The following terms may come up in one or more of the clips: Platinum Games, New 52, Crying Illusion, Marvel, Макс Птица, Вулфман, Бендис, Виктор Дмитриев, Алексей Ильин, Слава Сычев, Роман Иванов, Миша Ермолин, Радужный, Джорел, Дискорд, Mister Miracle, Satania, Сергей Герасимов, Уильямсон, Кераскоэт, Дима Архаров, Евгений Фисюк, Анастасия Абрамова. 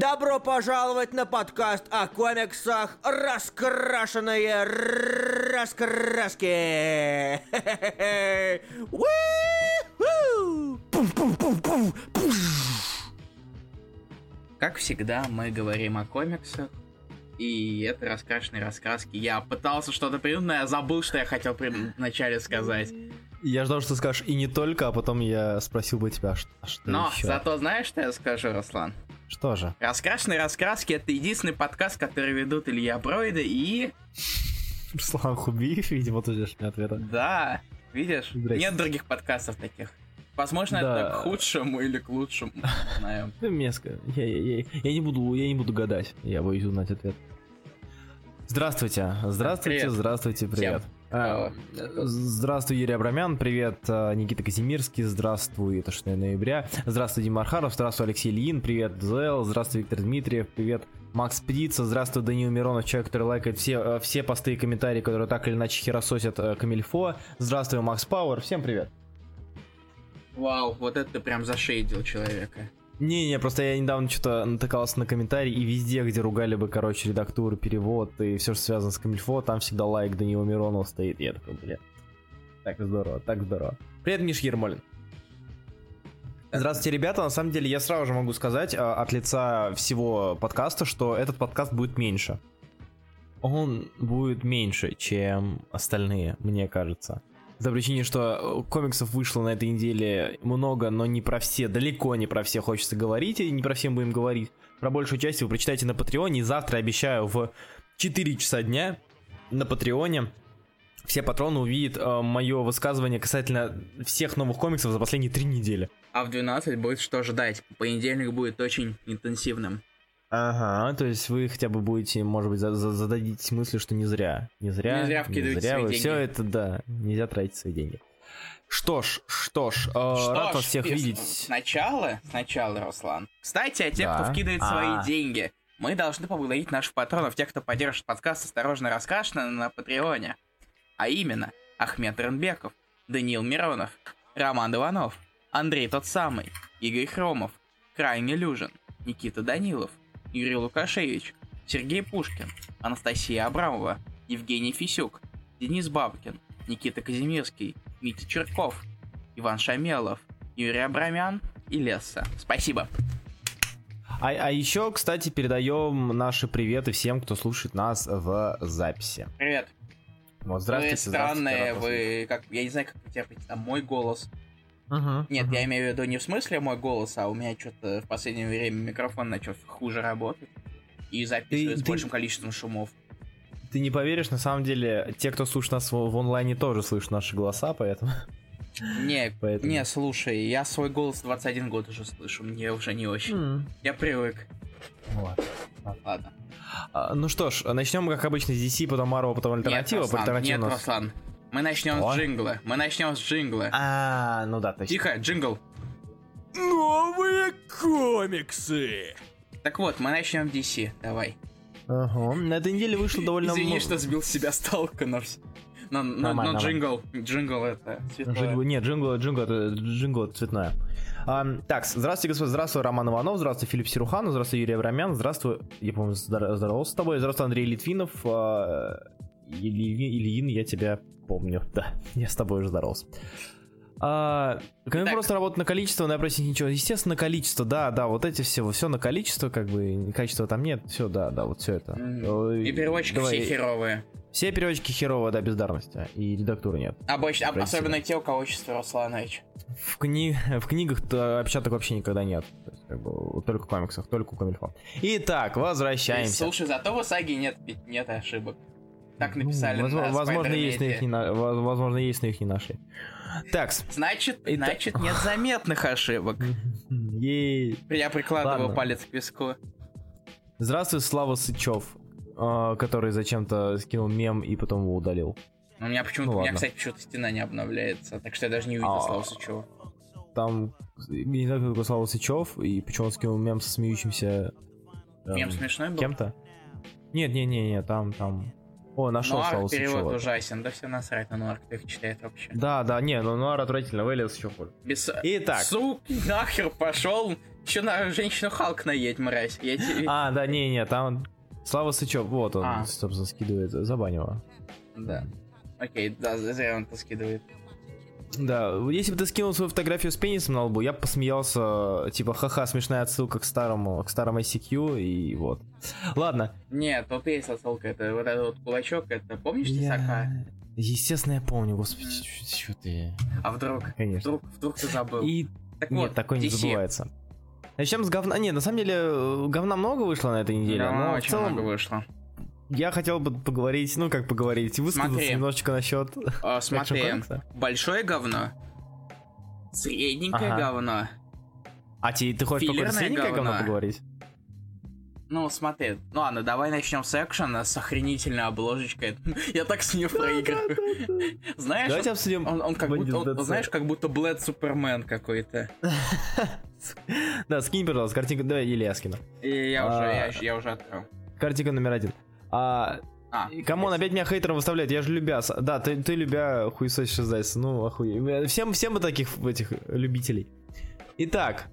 Добро пожаловать на подкаст о комиксах «Раскрашенные раскраски». Как всегда, мы говорим о комиксах, и это раскрашенные раскраски. Я пытался что-то придумать, но я забыл, что я хотел вначале сказать. Я ждал, что ты скажешь «и не только», а потом я спросил бы тебя, что но еще. Зато знаешь, что я скажу, Руслан? Что же? «Раскрашенные раскраски» — это единственный подкаст, который ведут Илья Броида и... Слава Хубиев, видимо, тут ждешь мне ответа. Да, видишь? Здрасте. Нет других подкастов таких. Возможно, да. Это к худшему или к лучшему, не знаю. Мерзко. Я не буду гадать, я боюсь узнать ответ. Здравствуйте, привет. Здравствуй, Юрий Абрамян, привет, Никита Казимирский, здравствуй, это 6 ноября, здравствуй, Дима Архаров, здравствуй, Алексей Ильин, привет, Зел, здравствуй, Виктор Дмитриев, привет, Макс Птица, здравствуй, Даниил Миронов, человек, который лайкает все посты и комментарии, которые так или иначе херососят камильфо, здравствуй, Макс Пауэр, всем привет. Вау, вот это ты прям зашейдил человека. Не, просто я недавно что-то натыкался на комментарии, и везде, где ругали бы, редактуру, перевод и все, что связано с камильфо, там всегда лайк Даниила Миронова стоит. Я такой, блядь, так здорово. Привет, Миша Ермолин. Здравствуйте, ребята. На самом деле, я сразу же могу сказать от лица всего подкаста, что этот подкаст будет меньше. Он будет меньше, чем остальные, мне кажется. За причиной, что комиксов вышло на этой неделе много, но не про все, далеко не про все хочется говорить, и не про всем будем говорить. Про большую часть вы прочитаете на Патреоне, и завтра, обещаю, в 4 часа дня на Патреоне все патроны увидят мое высказывание касательно всех новых комиксов за последние 3 недели. А в 12 будет что ждать, понедельник будет очень интенсивным. Ага, то есть вы хотя бы будете, может быть, зададитесь мыслью, что не зря вкидываете свои деньги. Все это, да, нельзя тратить свои деньги. Что ж, рад вас всех видеть. Сначала, Руслан. Кстати, о тех, кто вкидывает свои деньги. Мы должны поблагодарить наших патронов, тех, кто поддержит подкаст «Осторожно, раскрашено» на Патреоне. А именно, Ахмет Орынбеков, Даниил Миронов, Роман Иванов, Андрей тот самый, Игорь Хромов, Crying Illusion, Никита Данилов, Юрий Лукашевич, Сергей Пушкин, Анастасия Абрамова, Евгений Фисюк, Денис Бабкин, Никита Казимирский, Митя Черков, Иван Шамелов, Юрий Абрамян и Лесса. Спасибо! А еще, кстати, передаем наши приветы всем, кто слушает нас в записи. Привет! Вот, здравствуйте, вы странные, вы как... Я не знаю, как вы терпите там мой голос. Нет, я имею в виду не в смысле мой голос, а у меня что-то в последнее время микрофон начал хуже работать и записывает с большим количеством шумов. Ты не поверишь, на самом деле, те, кто слушает нас в онлайне, тоже слышат наши голоса, поэтому... Не, слушай, я свой голос 21 год уже слышу, мне уже не очень. Я привык. Ладно. Ну что ж, начнем мы, как обычно, с DC, потом Marvel, потом альтернатива. Нет, Руслан. Мы начнем с джингла. А, ну да, точно. Тихо, джингл. Новые комиксы. Так вот, мы начнем в DC, давай. Ага, на этой неделе вышло довольно много. Извини, что сбил себя с толка, но джингл это цветное. Нет, джингл это цветное. Так, здравствуйте, господа, здравствуй, Роман Иванов, здравствуй, Филипп Сируханов, здравствуй, Юрий Абрамян, здравствуй, я, по-моему, здоровался с тобой, здравствуй, Андрей Литвинов, Ильин, я тебя... Помню, да, я с тобой уже здоровался. Просто работа на количество, но я просить ничего. Естественно, количество, да, вот эти все на количество, как бы, качества там нет, все, да, вот все это. И переводчики все херовые. Все переводчики херовые, да, бездарности, и редактуры нет. Особенно те, у кого отчество Русланович. В книгах-то опечаток вообще никогда нет. То есть, как бы, только в комиксах, только у камильфо. Итак, возвращаемся. Слушай, зато в саге нет ошибок. Так написали. Возможно, есть, но их не нашли. Так. Значит, нет заметных ошибок. Я прикладываю палец к виску. Здравствуй, Слава Сычев, который зачем-то скинул мем и потом его удалил. У меня, кстати, почему-то стена не обновляется, так что я даже не увидел Славу Сычева. Там не знаю, кто такой Слава Сычев и почему он скинул мем со смеющимся. Мем смешной был? Кем-то? Нет, там. О, нашел Славу Сычева. Нуар перевод ужасен, да все насрать на Нуар, кто их читает вообще. Да, не, Нуар отвратительно, вылез еще хуже. Итак. Сук, нахер пошел, Че на женщину Халк наедь, мразь? Я тебе... А, да, не-не, там Слава Сычев, вот он, собственно, скидывает, забанила. Да. Окей, да, зря он поскидывает. Да, если бы ты скинул свою фотографию с пенисом на лбу, я бы посмеялся, типа, ха-ха, смешная отсылка к старому ICQ, и вот. Ладно. Нет, тут есть отсылка, это вот этот вот кулачок, это помнишь Тесака? Естественно, я помню, господи, что ты... А вдруг ты забыл? И... Так нет, вот, такое DC. Не забывается. Начнем с говна... Не, на самом деле, говна много вышло на этой неделе, но очень в целом... много вышло. Я хотел бы поговорить, высказаться немножечко насчет... Смотри, большое говно, средненькое говно. А ты хочешь про средненькое говно поговорить? Ну, смотри, ну ладно, давай начнем с экшена с охренительной обложечкой. Я так с нее проигрываю. Знаешь, как будто Блэд Супермен какой-то. Да, скинь, пожалуйста, картинку, давай, или я скину. Я уже открыл. Картинка номер 1. Камон, опять меня хейтером выставляют, я же любяс. Да, ты любя хуесосишь издательство, ну охуеть. Всем бы таких этих любителей. Итак,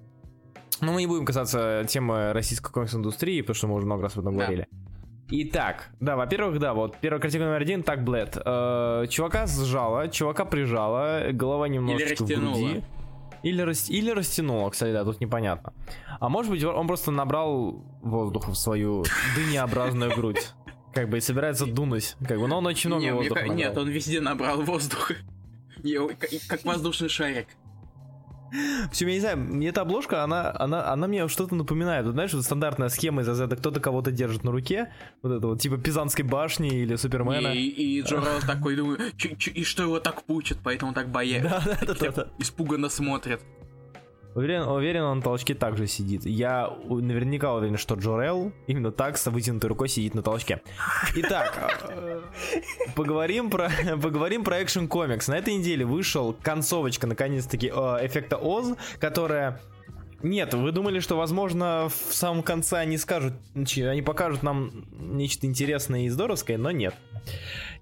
ну мы не будем касаться темы российской комикс-индустрии, потому что мы уже много раз об этом говорили. Итак, да, во-первых, да, вот первая картинка номер 1, так, Блэд. Чувака сжала, чувака прижала, голова немножечко в груди. Или растянуло, кстати, да, тут непонятно. А может быть, он просто набрал воздуха в свою дынеобразную грудь. Как бы и собирается дунуть. Как бы, но он очень много воздуха набрал. Нет, он везде набрал воздуха. Как воздушный шарик. Все, я не знаю, эта обложка, она мне что-то напоминает. Вот, знаешь, вот стандартная схема из АЗ, кто-то кого-то держит на руке, вот это вот, типа Пизанской башни или Супермена. И Джорал такой, думаю, и что его так пучит, поэтому так боятся. Да. Испуганно смотрят. Уверен, он на толчке также сидит. Я наверняка уверен, что Джорел именно так с вытянутой рукой сидит на толчке. Итак, поговорим про Action Comics. На этой неделе вышел концовочка, наконец-таки, эффекта Оз, которая... Нет, вы думали, что, возможно, в самом конце они покажут нам нечто интересное и здоровское, но нет.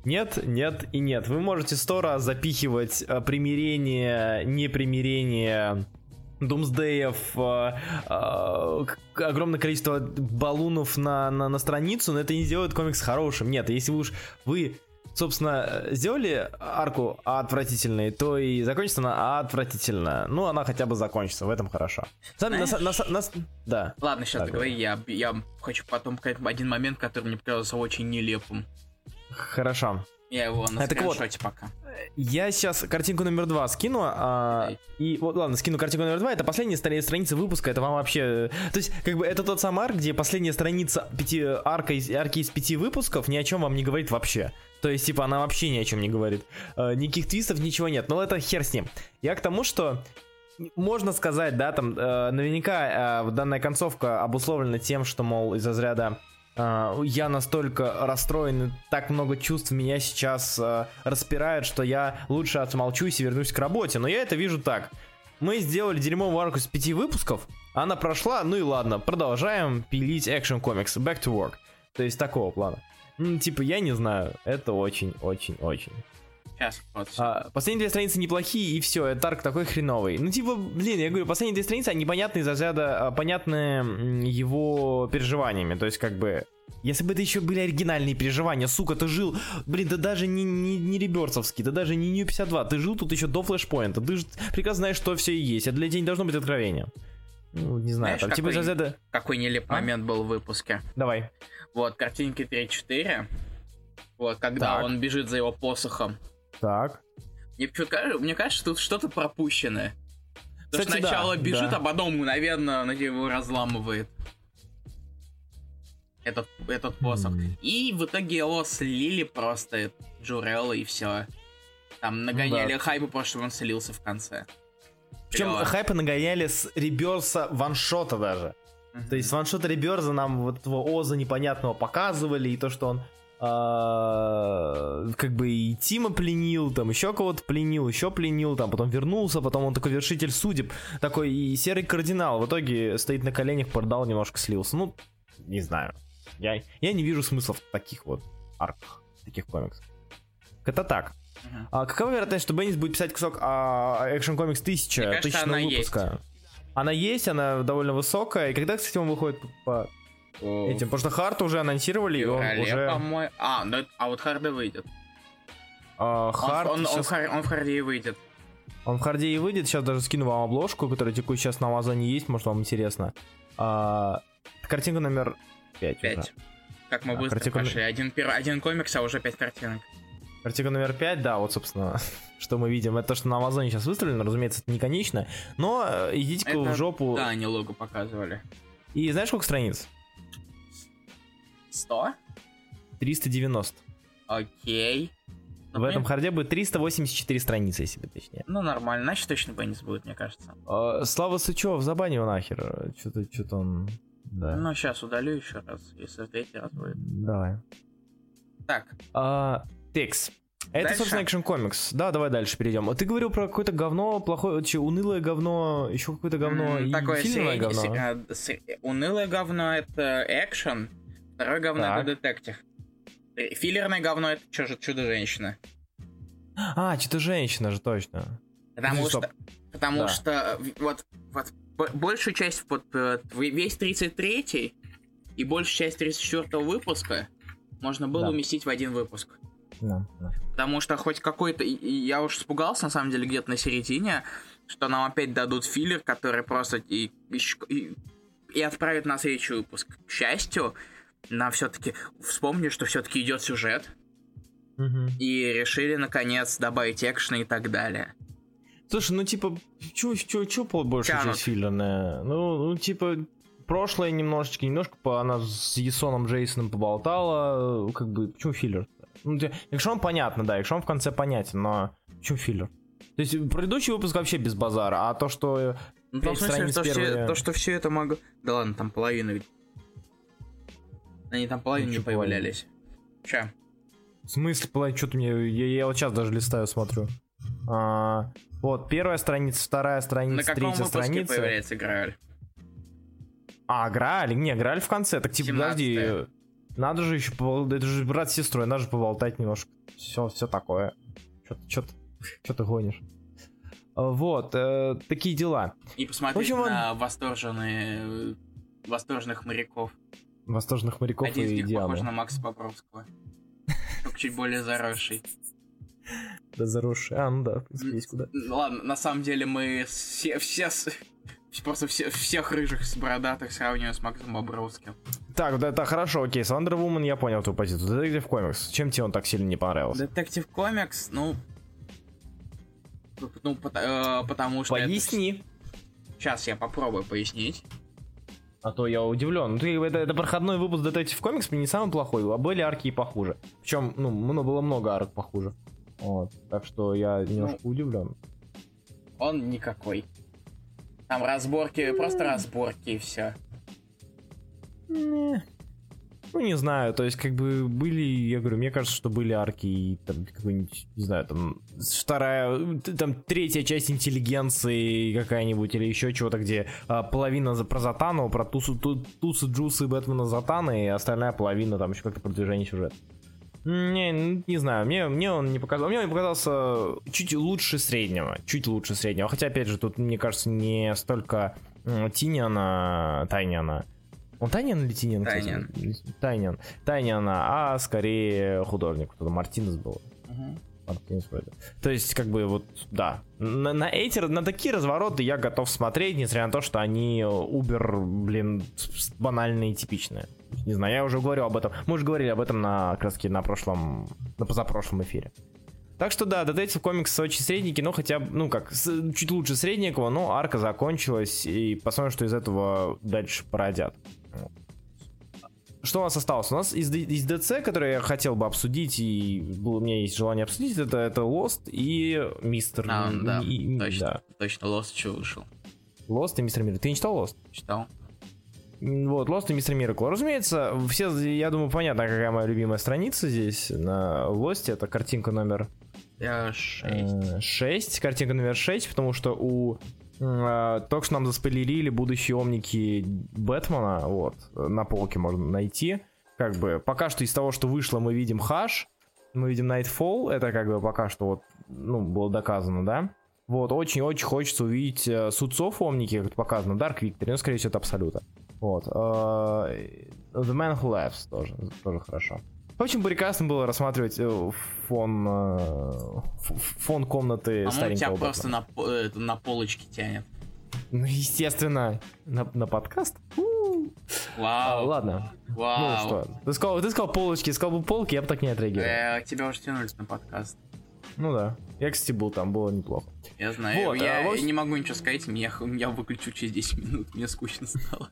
Нет и нет. Вы можете 100 раз запихивать примирение, непримирение... Думсдеев, огромное количество баллунов на страницу, но это не делает комикс хорошим. Нет, если вы, собственно, сделали арку отвратительной, то и закончится она отвратительно. Ну, она хотя бы закончится, в этом хорошо. Да. Ладно, сейчас договори, я хочу потом один момент, который мне показался очень нелепым. Хорошо. Я его на скриншоте пока. Я сейчас картинку номер 2 скину. И вот, ладно, скину картинку номер 2. Это последняя страница выпуска. Это вам вообще... То есть, как бы, это тот самый арк, где последняя страница арки из 5 выпусков ни о чем вам не говорит вообще. То есть, типа, она вообще ни о чем не говорит. Никаких твистов, ничего нет. Но это хер с ним. Я к тому, что... Можно сказать, да, там, наверняка данная концовка обусловлена тем, что, мол, из-за заряда... Я настолько расстроен, так много чувств меня сейчас распирает, что я лучше отмолчусь и вернусь к работе. Но я это вижу так. Мы сделали дерьмовую арку из 5 выпусков, она прошла, ну и ладно, продолжаем пилить Action Comics, back to work. То есть такого плана. Типа, я не знаю, это очень-очень-очень. Последние 2 страницы неплохие, и все, этот арк такой хреновый. Ну, типа, блин, я говорю, последние 2 страницы, они понятны из разряда, понятны его переживаниями. То есть, как бы, если бы это еще были оригинальные переживания, сука, ты жил, блин, ты даже не реберцевский, ты даже не New 52, ты жил тут еще до флешпоинта, ты же прекрасно знаешь, что все и есть, а для тебя не должно быть откровения. Ну, не знаю, знаешь, там, типа из разряда... Какой нелепый момент был в выпуске. Давай. Вот, картинки 3-4, вот, когда так. Он бежит за его посохом. Так. Мне кажется, что тут что-то пропущенное. Потому что сначала бежит, а потом мгновенно его разламывает. Этот посох. И в итоге его слили просто Джурелла и все. Там нагоняли хайпа, потому что он слился в конце. Причем хайпа нагоняли с реберса ваншота даже. То есть с ваншота реберса нам вот этого Оза непонятного показывали, и то, что он... как бы и Тима пленил, там еще кого-то пленил, там потом вернулся, потом он такой вершитель судеб, такой и серый кардинал, в итоге стоит на коленях, продал, немножко слился. Ну, не знаю. Я не вижу смысла в таких вот арках, таких комиксах. Это так. Какова вероятность, что Беннис будет писать кусок Action Comics 1000 выпуска? Она есть, она довольно высокая. И когда, кстати, он выходит по этим? Потому что Харт уже анонсировали, и он уже... А вот Харда выйдет. Харт сейчас... он в Харде и выйдет. Он в Харде и выйдет. Сейчас даже скину вам обложку, которая текущая сейчас на Амазоне есть. Может, вам интересно. Картинка номер 5 уже. Как мы быстро пошли. Один комикс, а уже 5 картинок. Картинка номер 5, да, вот, собственно, что мы видим. Это то, что на Амазоне сейчас выставлено. Разумеется, это не конечно. Но идите-ка в жопу. Да, они лого показывали. И знаешь, сколько страниц? 100? 390. Окей. В этом харде будет 384 страницы, если бы точнее. Ну, нормально, значит, точно беннис будет, мне кажется. Слава Сычев, забань его нахер. Что-то он... Да. Ну, сейчас удалю еще раз, если в третий раз будет. Давай. Так. Текс. Это, дальше? Собственно, экшен комикс. Да, давай дальше перейдем. Ты говорил про какое-то говно, плохое, унылое говно, еще какое-то говно, и сильное говно. Унылое говно — это экшен, второе говно — это детектив. Филлерное говно — это Чудо-женщина. Чудо-женщина же, точно. Потому что вот большую часть, весь 33-й и большую часть 34-го выпуска можно было уместить в один выпуск. Да. Потому что хоть какой-то... Я уж испугался, на самом деле, где-то на середине, что нам опять дадут филлер, который просто и отправит на следующий выпуск. К счастью, нам все-таки вспомнили, что все-таки идет сюжет, и решили, наконец, добавить экшен и так далее. Слушай, чё больше часть филлерная? Прошлое немножко она с Ясоном Джейсоном поболтала, почему филлер? Экшон понятно, да, экшон в конце понятен, но почему филлер? То есть предыдущий выпуск вообще без базара, а то, что... в смысле, то, что все это могло... Да ладно, там половина... Они там половину не повалялись. Че? В смысле половину? Что-то мне... Я вот сейчас даже листаю, смотрю. Вот, первая страница, вторая страница, третья страница. На каком выпуске появляется Грааль? Грааль? Не, Грааль в конце. Так типа, 17-е. Подожди. Надо же еще... Это же брат с сестрой, надо же поболтать немножко. Все такое. Че ты гонишь? Вот, такие дела. И посмотреть на восторженных моряков. Восторженных моряков и идеалов. Один из них похож на Макса Покровского. Только чуть более заросший. Да, заросший. Да, в принципе, есть куда. Ладно, на самом деле мы всех рыжих с бородатых сравниваем с Максом Бобровским. Так, да, это хорошо, окей, Сландер Вумен, я понял твою позицию. Детектив Комикс, чем тебе он так сильно не понравился? Детектив Комикс, потому что... Поясни. Сейчас я попробую пояснить. А то я удивлен. Это проходной выпуск Detective Comics мне не самый плохой, а были арки и похуже. Причем, было много арок похуже. Вот. Так что я немножко удивлен. Он никакой. Там разборки, просто разборки и все. Не знаю, то есть были, я говорю, мне кажется, что были арки и там какой-нибудь, не знаю, там третья часть интеллигенции какая-нибудь или еще чего-то, где половина про Затану, про Тусы, Джусы, Бэтмена, Затана, и остальная половина там еще как-то продвижение сюжета. Не знаю, мне он показался чуть лучше среднего, хотя опять же тут, мне кажется, не столько Тайняна. Он Тайнян или Тинин? Тайнян, а скорее художник. Мартинес был. Мартинес вроде. То есть, да. На такие развороты я готов смотреть, несмотря на то, что они банальные и типичные. Не знаю, я уже говорил об этом. Мы уже говорили об этом на позапрошлом эфире. Так что да, Detective Comics очень средненький, но хотя бы, чуть лучше средненького, но арка закончилась, и посмотрим, что из этого дальше породят. Что у нас осталось? У нас из DC, который я хотел бы обсудить, у меня есть желание обсудить, это Lost и Мистер... Точно, Lost еще вышел. Lost и Мистер Мир. Ты не читал Lost? Читал. Вот, Lost и Мистер Miracle. Разумеется, все, я думаю, понятно, какая моя любимая страница здесь на Lost. Это картинка номер 6. Картинка номер 6, потому что только что нам заспойлерили будущие омники Бэтмена. Вот, на полке можно найти. Пока что из того, что вышло, мы видим Hush, мы видим Nightfall. Это пока что было доказано, да? Вот, очень-очень хочется увидеть судцов Омники, как показано, Dark Victory, ну, скорее всего, это Абсолюта. Вот. The Man Who Laughs тоже хорошо. В общем, прекрасно было рассматривать фон комнаты старенького Бэтмена. А он тебя просто на полочке тянет. Ну, естественно, на подкаст. Вау. Ладно. Вау. Ну что, ты сказал полочки, сказал бы полки, я бы так не отреагировал. Тебя уже тянулись на подкаст. Ну да. Я, кстати, был там, было неплохо. Я знаю, вот, я не могу ничего сказать, меня выключу через 10 минут, мне скучно стало.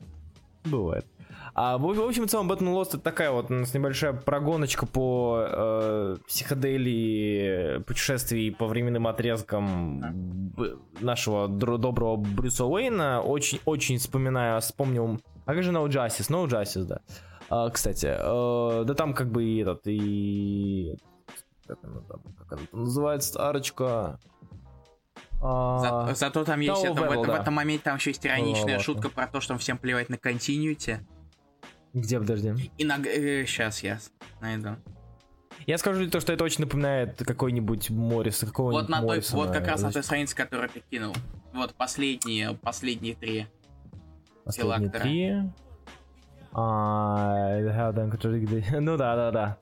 Бывает. В общем и целом, Batman Lost это такая вот у нас небольшая прогоночка по психоделии, путешествий по временным отрезкам нашего доброго Брюса Уэйна. Очень вспомнил. А как же No Justice, да. Кстати, да там как бы и этот, и... Как это называется, арочка... Зато там есть в этом моменте там еще есть ироничная шутка про то, что всем плевать на континьюти. Где, подожди? Сейчас я найду. Я скажу то, что это очень напоминает какой-нибудь Морриса. Вот на той, вот как раз на той странице, которую ты кинул. Вот последние три. Последние три. Ну да.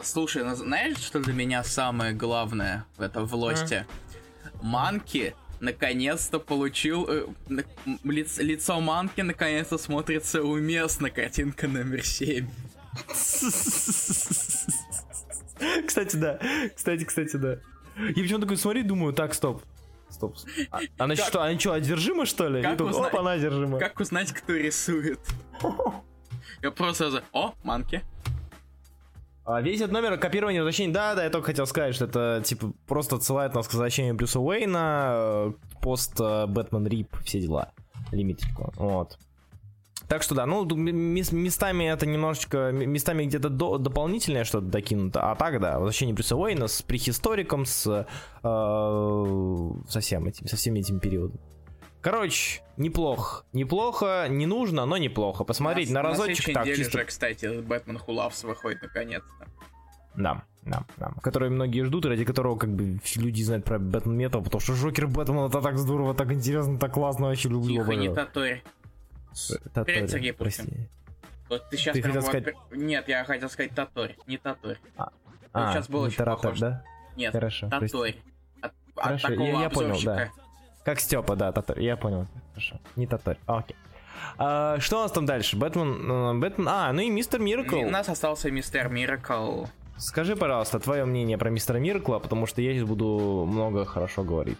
Слушай, знаешь, что для меня самое главное в этом власти? Манки наконец-то получил... Лицо Манки наконец-то смотрится уместно, картинка номер 7. Кстати, да. Я почему-то такой смотрю, думаю, так, стоп. Она что, одержима, что ли? Оп, она одержима. Как узнать, кто рисует? Я просто сразу... О, Манки. Весь этот номер копирование возвращения. Да, я только хотел сказать, что это типа просто отсылает нас к возвращению Брюса Уэйна, пост Бэтмен Рип, все дела. Лимитку. Вот. Так что да, ну местами это немножечко, местами где-то дополнительное что-то докинуто. А так да, возвращение Брюса Уэйна с прихисториком, со всеми этими периодами. Короче, неплохо, не нужно, но неплохо. Посмотреть на разочек так чисто. Уже, кстати, Бэтмен Who Laughs выходит наконец-то. Да. Который многие ждут, ради которого как бы люди знают про Бэтмен Метал, потому что Жокер Бэтмен это так здорово, так интересно, так классно, вообще люблю. Тихо, не Татори. Привет, Сергей Пушкин. Вот ты сейчас ты хотел сказать... Нет, я хотел сказать Татори, не Татори. Сейчас было очень похоже. Да? Нет, хорошо, Татори. От такого обзорщика. Как Степа, да, Татарь, я понял. Хорошо, не Татарь, окей. Что у нас там дальше? Бэтмен, ну и Мистер Миракл. У нас остался Мистер Миракл. Скажи, пожалуйста, твое мнение про Мистера Миракла, потому что я здесь буду много хорошо говорить.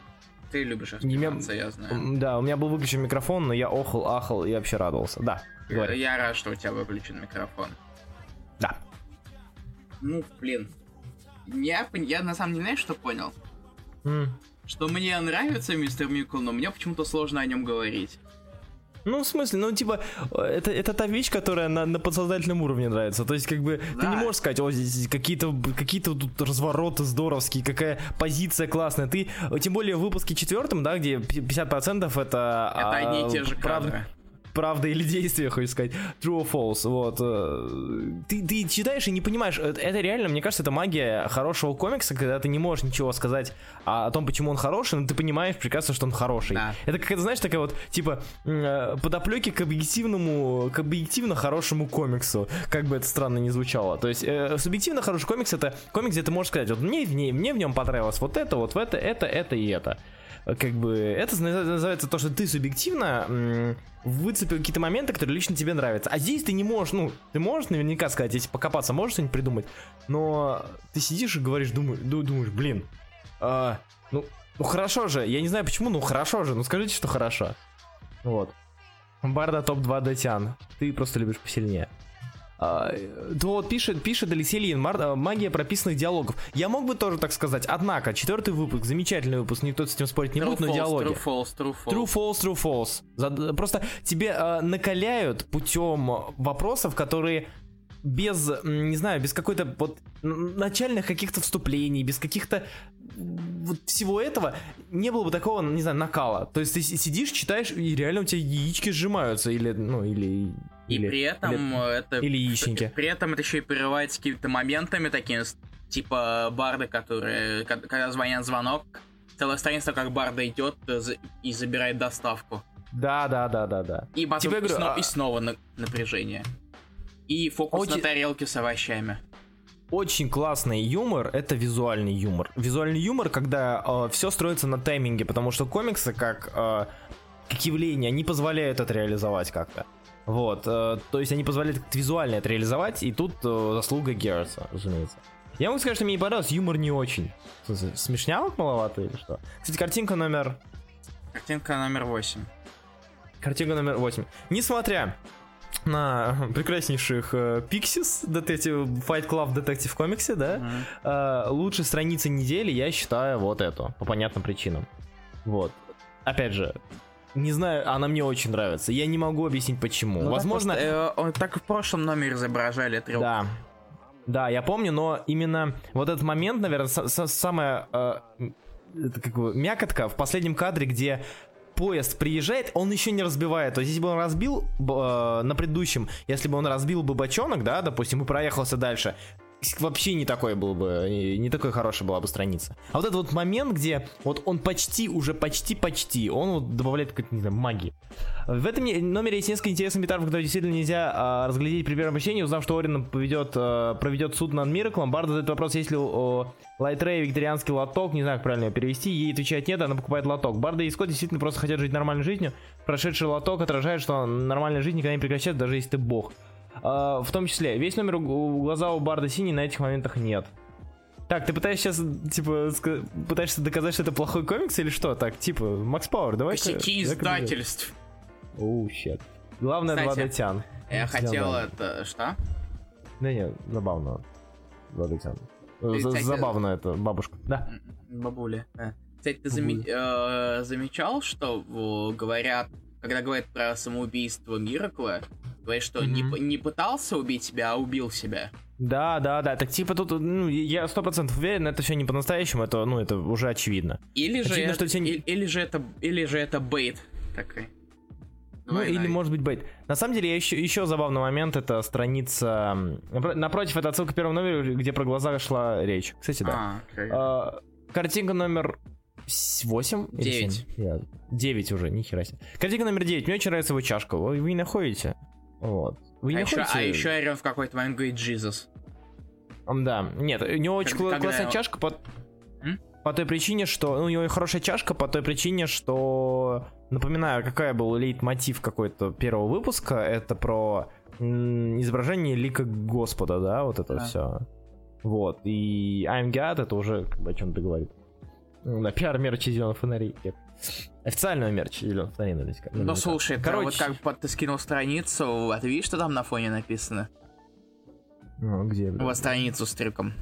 Ты любишь отниматься, я знаю. Да, у меня был выключен микрофон, но я ахал и вообще радовался, да. Говори. Я рад, что у тебя выключен микрофон. Да. Ну, блин. Я на самом деле, знаешь, что понял? Что мне нравится Мистер Миракл, но мне почему-то сложно о нем говорить. Ну, в смысле, это та вещь, которая на подсознательном уровне нравится. То есть, как бы, да. Ты не можешь сказать, здесь какие-то тут развороты здоровские, какая позиция классная. Ты, тем более, в выпуске 4, да, где 50% это... Это одни и те же кадры. Правда или действие, хочешь сказать, true or false, вот, ты читаешь и не понимаешь, это реально, мне кажется, это магия хорошего комикса, когда ты не можешь ничего сказать о том, почему он хороший, но ты понимаешь прекрасно, что он хороший, да. Это какая-то, знаешь, такая вот, типа, подоплеки к объективно хорошему комиксу, как бы это странно ни звучало, то есть, субъективно хороший комикс, это комикс, где ты можешь сказать, вот, мне в нем понравилось вот это и это. Как бы это называется то, что ты субъективно выцепил какие-то моменты, которые лично тебе нравятся. А здесь ты не можешь, ты можешь наверняка сказать, если покопаться, можешь что-нибудь придумать, но ты сидишь и говоришь, думаешь, блин, хорошо же, я не знаю почему, скажите, что хорошо. Вот. Барда топ-2 Датян, ты просто любишь посильнее. Вот пишет Алексей Ильин, магия прописанных диалогов. Я мог бы тоже так сказать, однако, 4 выпуск, замечательный выпуск, никто с этим спорить не будет, но диалоги. True false. Просто тебе накаляют путем вопросов, которые без, не знаю, без какой-то вот начальных каких-то вступлений, без каких-то вот всего этого не было бы такого, не знаю, накала. То есть ты сидишь, читаешь, и реально у тебя яички сжимаются, или яичники. При этом это еще и прерывается какими-то моментами такими, типа барды, которые, когда звонят звонок, целое страница как Барда идет и забирает доставку. Да. И потом говорю, и снова напряжение. И фокус на тарелке с овощами. Очень классный юмор — это визуальный юмор. Визуальный юмор, когда все строится на тайминге, потому что комиксы как явление не позволяют это реализовать как-то. Вот, то есть они позволяют как-то визуально это реализовать, и тут заслуга Герца, разумеется. Я могу сказать, что мне не понравилось, юмор не очень. Смешнявок маловато или что? Кстати, Картинка номер 8. Несмотря на прекраснейших Pixies, Fight Club Detective комиксе, да, лучшей страницы недели я считаю вот эту, по понятным причинам. Вот. Опять же, не знаю, она мне очень нравится. Я не могу объяснить почему. Ну, возможно, так и в прошлом номере изображали трюк. Да, я помню, но именно вот этот момент, наверное, самая мякотка в последнем кадре, где поезд приезжает, он еще не разбивает. То есть, если бы он разбил на предыдущем, если бы он разбил бы бочонок, да, допустим, и проехался дальше, вообще не такой был бы, не такой хорошая была бы страница. А вот этот вот момент, где вот он почти, он вот добавляет какой-то, не знаю, магии. В этом номере есть несколько интересных метафор, которые действительно нельзя разглядеть при первом обращении. Узнав, что Орин проведет суд над Мираклом, Барда задает вопрос, есть ли у Лайтрей викторианский лоток, не знаю, как правильно его перевести, ей отвечает нет, она покупает лоток. Барда и Скотт действительно просто хотят жить нормальной жизнью. Прошедший лоток отражает, что нормальная жизнь никогда не прекращается, даже если ты бог. В том числе, весь номер глаза у Барда синий, на этих моментах нет. Так, ты пытаешься сейчас, пытаешься доказать, что это плохой комикс или что? Так, Макс Пауэр, давай. Косяки издательств. Оу, щет. Главное, Владетян. Я хотел это, что? Да нет, забавно. Владетян. Забавно это, бабушка. Да. Бабуля, да. Кстати, ты замечал, что говорят, когда говорят про самоубийство Миракла, говорит, что не пытался убить себя, а убил себя. Да. Так тут, я 100% уверен, это все не по-настоящему, это уже очевидно. Или же это бейт такой. Или может быть бейт. На самом деле, еще забавный момент, это страница... Напротив, это отсылка к первому номеру, где про глаза шла речь. Кстати, да. Картинка номер... 9 уже, нихера себе. Картинка номер 9, мне очень нравится его чашка. Вы не находите? Вот. Вы не находите? А еще Орён в какой-то момент говорит Jesus. Да, нет, у него очень классная чашка по той причине, что... у него хорошая чашка по той причине, что... Напоминаю, какая был лейтмотив какой-то первого выпуска. Это про изображение лика Господа, да, вот это все. Вот, и I'm God, это уже о чем-то говорит. На пиар-мерч зеленых фонарей. Официального мерча зеленых фонарей. Ну слушай, короче, как ты скинул страницу, а ты видишь, что там на фоне написано? Где? Вот страницу с трюком.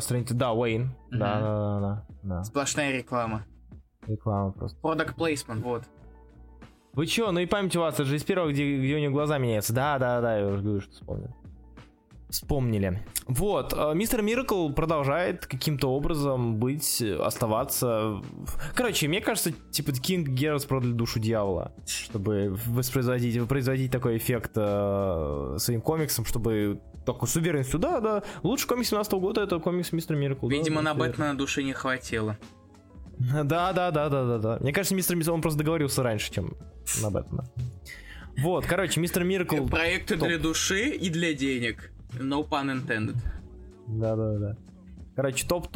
Страница, да, Уэйн. Да. Сплошная реклама. Реклама просто. Product placement, вот. Вы чё, и память у вас, это же из первого, где у него глаза меняются. Да, я уже говорю, что вспомнил. Вспомнили. Вот, Мистер Миракл продолжает каким-то образом оставаться... Короче, мне кажется, Кинг Герц продали душу дьявола, чтобы воспроизводить такой эффект своим комиксом, чтобы такой с уверенностью, да, лучший комикс 17 года — это комикс Мистер Миракл. Видимо, на Бэтмена души не хватило. Да. Мне кажется, Мистер Миракл, он просто договорился раньше, чем на Бэтмена. Вот, короче, Мистер Миракл... Проекты для души и для денег. No pun intended. Да. Короче, топ.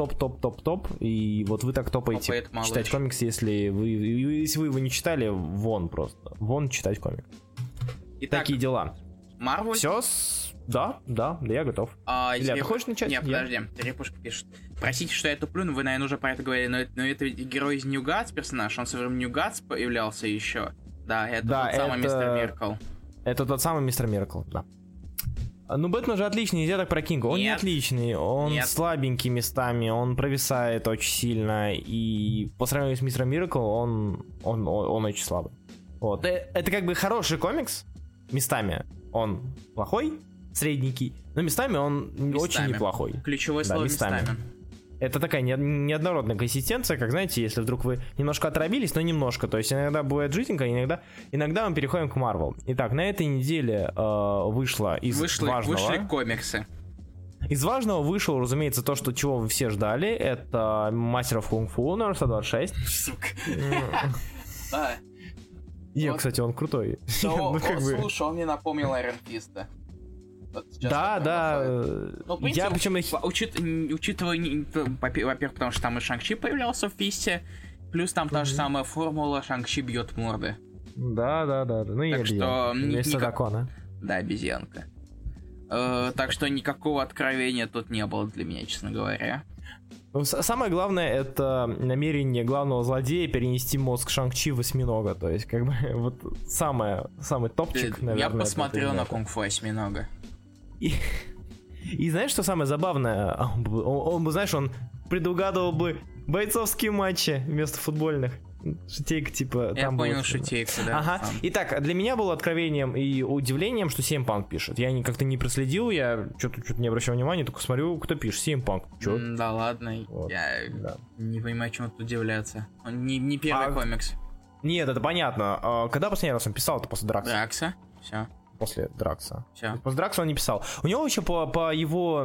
И вот вы так топаете читать комикс, если вы его не читали, вон просто. Вон читать комикс. Итак, такие дела. Марвел? Все? Да, я готов. Илья, ты хочешь начать? Нет, подожди. Репушка пишет. Простите, что я туплю, но вы, наверное, уже про это говорили, но это ведь герой из New Gods персонаж. Он со временем New Gods появлялся еще. Да, это тот самый Мистер Миракл. Это тот самый Мистер Миракл, да. Ну, Бэтмен же отличный, нельзя так про Кинга. Он не отличный, он слабенький местами, он провисает очень сильно. И по сравнению с Мистером Миракл он очень слабый. Вот. Это как бы хороший комикс. Местами он плохой, средненький, но местами он очень неплохой. Ключевое слово местами. Это такая неоднородная консистенция, как, знаете, если вдруг вы немножко отробились, но немножко. То есть иногда бывает жиденько, иногда мы переходим к Marvel. Итак, на этой неделе вышли комиксы. Из важного вышел, разумеется, то, что чего вы все ждали. Это Master of Kung Fu номер 126. Сука. Да. Я, кстати, он крутой. Слушай, он мне напомнил Iron Fist'а. Да, да. Ну, в принципе, я причем... учитывая, во-первых, потому что там и Шанг-Чи появлялся в Фисте, плюс там та же самая формула Шанг-Чи бьет морды. Да, да, да. Ну и что... Вместо закона. Да, обезьянка. Так что никакого откровения тут не было для меня, честно говоря. Самое главное, это намерение главного злодея перенести мозг Шанг-Чи в осьминога. То есть, как бы, вот самый топчик, наверное. Я посмотрел на кунг-фу осьминога. И знаешь, что самое забавное? Он предугадывал бы бойцовские матчи вместо футбольных. Шутейка, типа... Я там понял, было... шутейка, да. Ага. Там. Итак, для меня было откровением и удивлением, что CM Punk пишет. Я как-то не проследил, я что-то не обращал внимания, только смотрю, кто пишет. CM Punk. Да ладно, вот. Я не понимаю, чему тут удивляться. Он не первый комикс. Нет, это понятно. Когда последний раз он писал, это после Дракса. Дракса? Все. После Дракса. Все. После Дракса он не писал. У него еще по его...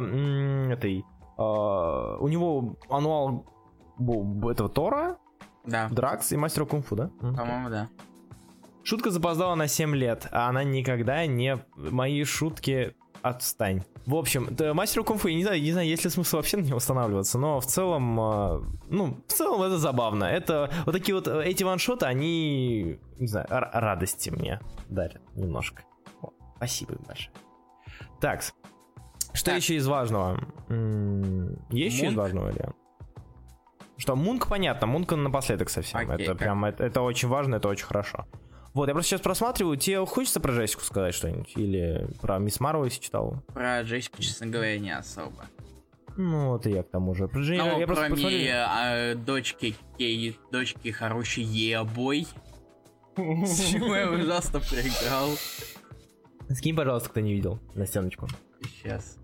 у него ануал этого Тора... Да. Дракс и Мастер кунг-фу, да? По-моему, да. Шутка запоздала на 7 лет, а она никогда не... Мои шутки... Отстань. В общем, Мастер кунг-фу, я не знаю, есть ли смысл вообще на него останавливаться, но в целом... это забавно. Это вот такие вот... Эти ваншоты, они... Не знаю, радости мне дарят немножко. О, спасибо им большое. Так, что еще из важного? Есть еще из важного, Илья? Что, Мунк, понятно, Мунк напоследок совсем. Окей, это прям, это очень важно, это очень хорошо. Вот, я просто сейчас просматриваю. Тебе хочется про Джессику сказать что-нибудь? Или про Мисс Марвел, если читал? Про Джессику, честно говоря, не особо. Ну, вот и я к тому же. Про Джессику, я просто посмотрел. Дочки хорошей ебой. С чего я ужасно проиграл. Скинь, пожалуйста, кто не видел, на стеночку. Сейчас.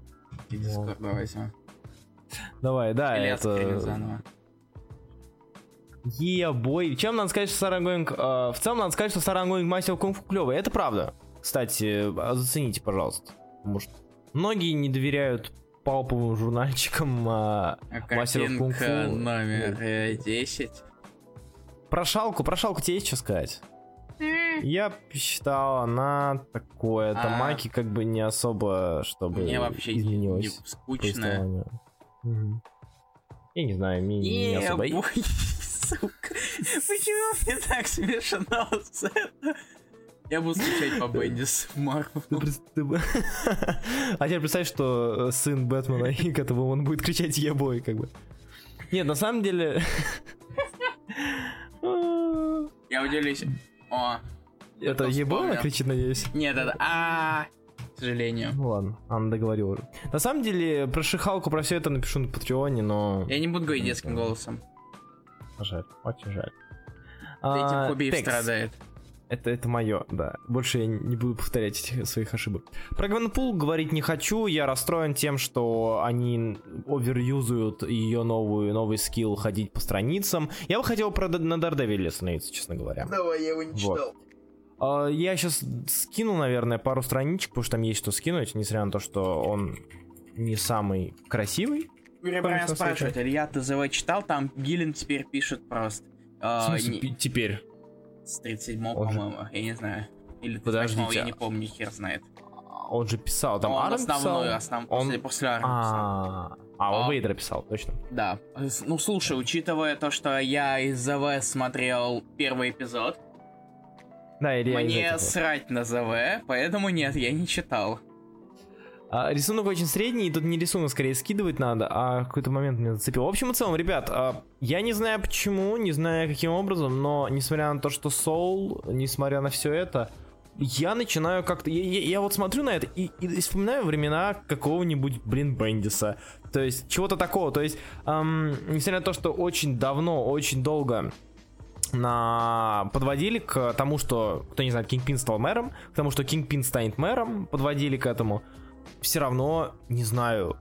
Давай, да, это... Е-бой. Чем надо сказать, что Sarah Going... в целом надо сказать, что Sarah Going Master of Kung Fu клёвый. Это правда. Кстати, зацените, пожалуйста. Может, многие не доверяют палповым журнальчикам Master of Kung Fu. Картинка номер 10. Про шалку тебе есть что сказать? Я считал, она такое. Тамаки как бы не особо, чтобы мне вообще изменилось. Мне вообще скучно. Я не знаю, не особо... Сука, почему мне так смешно с этого? Я буду скучать по Бендису, Марвел. А теперь представь, что сын Бэтмена, и к этому он будет кричать «Ебой», как бы. Нет, на самом деле... Я удивлюсь. О. Это «Ебой» она кричит, надеюсь? Нет, это «А-а-а». К сожалению. Ну ладно, она договорила. На самом деле, про Шихалку, про все это напишу на Патреоне, но... Я не буду говорить детским голосом. Жаль, очень жаль. Этим Хубиев страдает. Это мое, да. Больше я не буду повторять этих своих ошибок. Про Гвенпул говорить не хочу. Я расстроен тем, что они оверюзуют ее новый скилл ходить по страницам. Я бы хотел на Daredevil остановиться, честно говоря. Давай, я его не читал. Я сейчас скину, наверное, пару страничек, потому что там есть что скинуть, несмотря на то, что он не самый красивый. Юрий Абрамян спрашивает, Илья ТЗВ читал, там Гиллин теперь пишет просто. В смысле теперь? С 37-го, по-моему, я не знаю. Или 38-го, я не помню, хер знает. Он же писал, там Арн писал? Он после Арн писал. Он Вейдера писал, точно. Да. Ну, слушай, учитывая то, что я из ЗВ смотрел первый эпизод, да, или мне срать на ЗВ, поэтому нет, я не читал. Рисунок очень средний, и тут не рисунок, скорее скидывать надо, а какой-то момент меня зацепил. В общем и целом, ребят, я не знаю почему, не знаю каким образом, но несмотря на то, что Soul, несмотря на все это, я начинаю как-то... Я вот смотрю на это и вспоминаю времена какого-нибудь, Бендиса. То есть, чего-то такого. То есть, несмотря на то, что очень давно, очень долго... подводили к тому, что, кто не знает, Кингпин стал мэром, к тому, что Кингпин станет мэром, подводили к этому. Все равно, не знаю,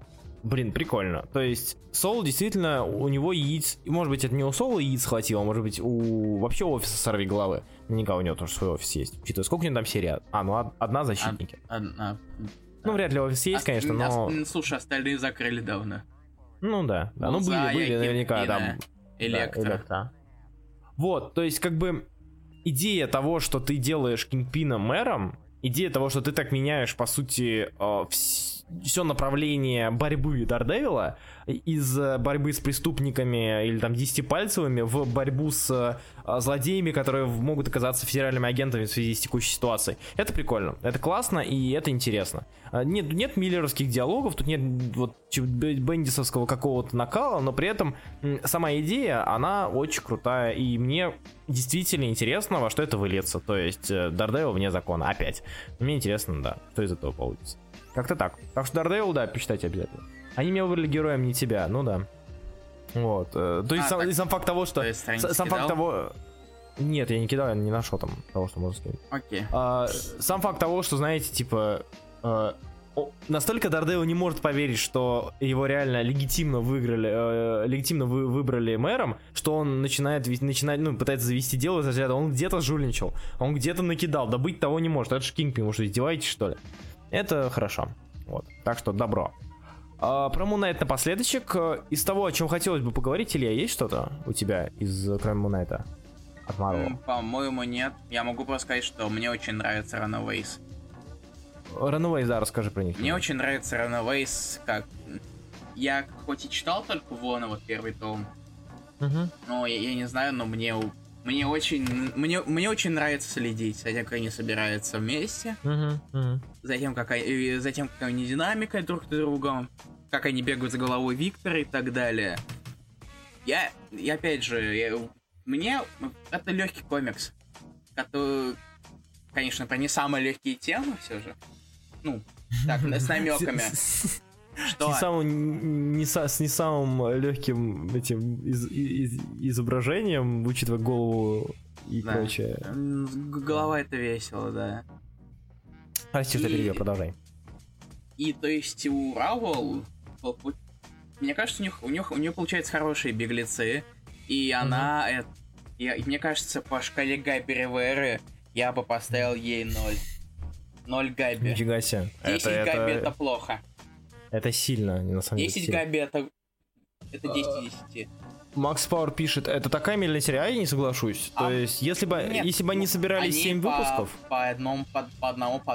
прикольно. То есть Сол действительно, у него яиц, может быть, это не у Сола яиц хватило, может быть, у вообще офиса сорви головы. Наверняка у него тоже свой офис есть, учитывая, сколько у него там серий. Ну, одна защитники. Ну, вряд ли офис есть, конечно, но... Слушай, остальные закрыли давно. Ну да. Ну, были наверняка там... Электро. Вот, то есть, как бы, идея того, что ты делаешь Кингпина мэром, идея того, что ты так меняешь, по сути, все направление борьбы Дардевила из борьбы с преступниками или там десятипальцевыми в борьбу с злодеями, которые могут оказаться федеральными агентами в связи с текущей ситуацией. Это прикольно, это классно и это интересно. Нет миллеровских диалогов, тут нет вот бендисовского какого-то накала, но при этом сама идея, она очень крутая, и мне действительно интересно, во что это выльется. То есть Дардевил вне закона, опять. Но мне интересно, да, что из этого получится. Как-то так. Так что Daredevil, да, почитайте обязательно. Они меня выбрали героем, не тебя, ну да. Вот. То есть сам факт того, что... Сам факт того... Нет, я не кидал, я не нашел там того, что можно скинуть. Окей. Сам факт того, что, знаете, типа... Настолько Daredevil не может поверить, что его реально легитимно выбрали мэром, что он пытается завести дело из разряда. Он где-то жульничал, он где-то накидал, да быть того не может. Это же Кингпин, вы что, издеваетесь, что ли? Это хорошо. Вот. Так что добро. Про Moon Knight напоследочек. Из того, о чем хотелось бы поговорить, Илья, есть что-то у тебя кроме Moon Knight'а от Marvel? По-моему, нет. Я могу просто сказать, что мне очень нравится Runaways. Runaways, да, расскажи про них. Мне очень нравится Runaways, как... Я хоть и читал только Вона, вот первый том, но я не знаю, но мне очень нравится следить за тем, как они собираются вместе, за тем, как они динамика друг к другу, как они бегают за головой Виктора и так далее. Мне это легкий комикс, который, конечно, это не самые легкие темы все же, ну, так, с намеками. С не самым легким этим изображением, учитывая голову и прочее. Голова это весело, да. Прости, что перебил, продолжай. И то есть у Раул, мне кажется, у нее получаются хорошие беглецы, и она, мне кажется, по шкале Габи Риверы я бы поставил ей 0. 0 Габи. Нифига себе. 10 Габи это плохо. Это сильно, на самом деле. 10 габи, это 10/10. Макс Пауэр пишет, это такая мильная серия, я не соглашусь. То есть, если бы они собирались они 7 выпусков... По одному, по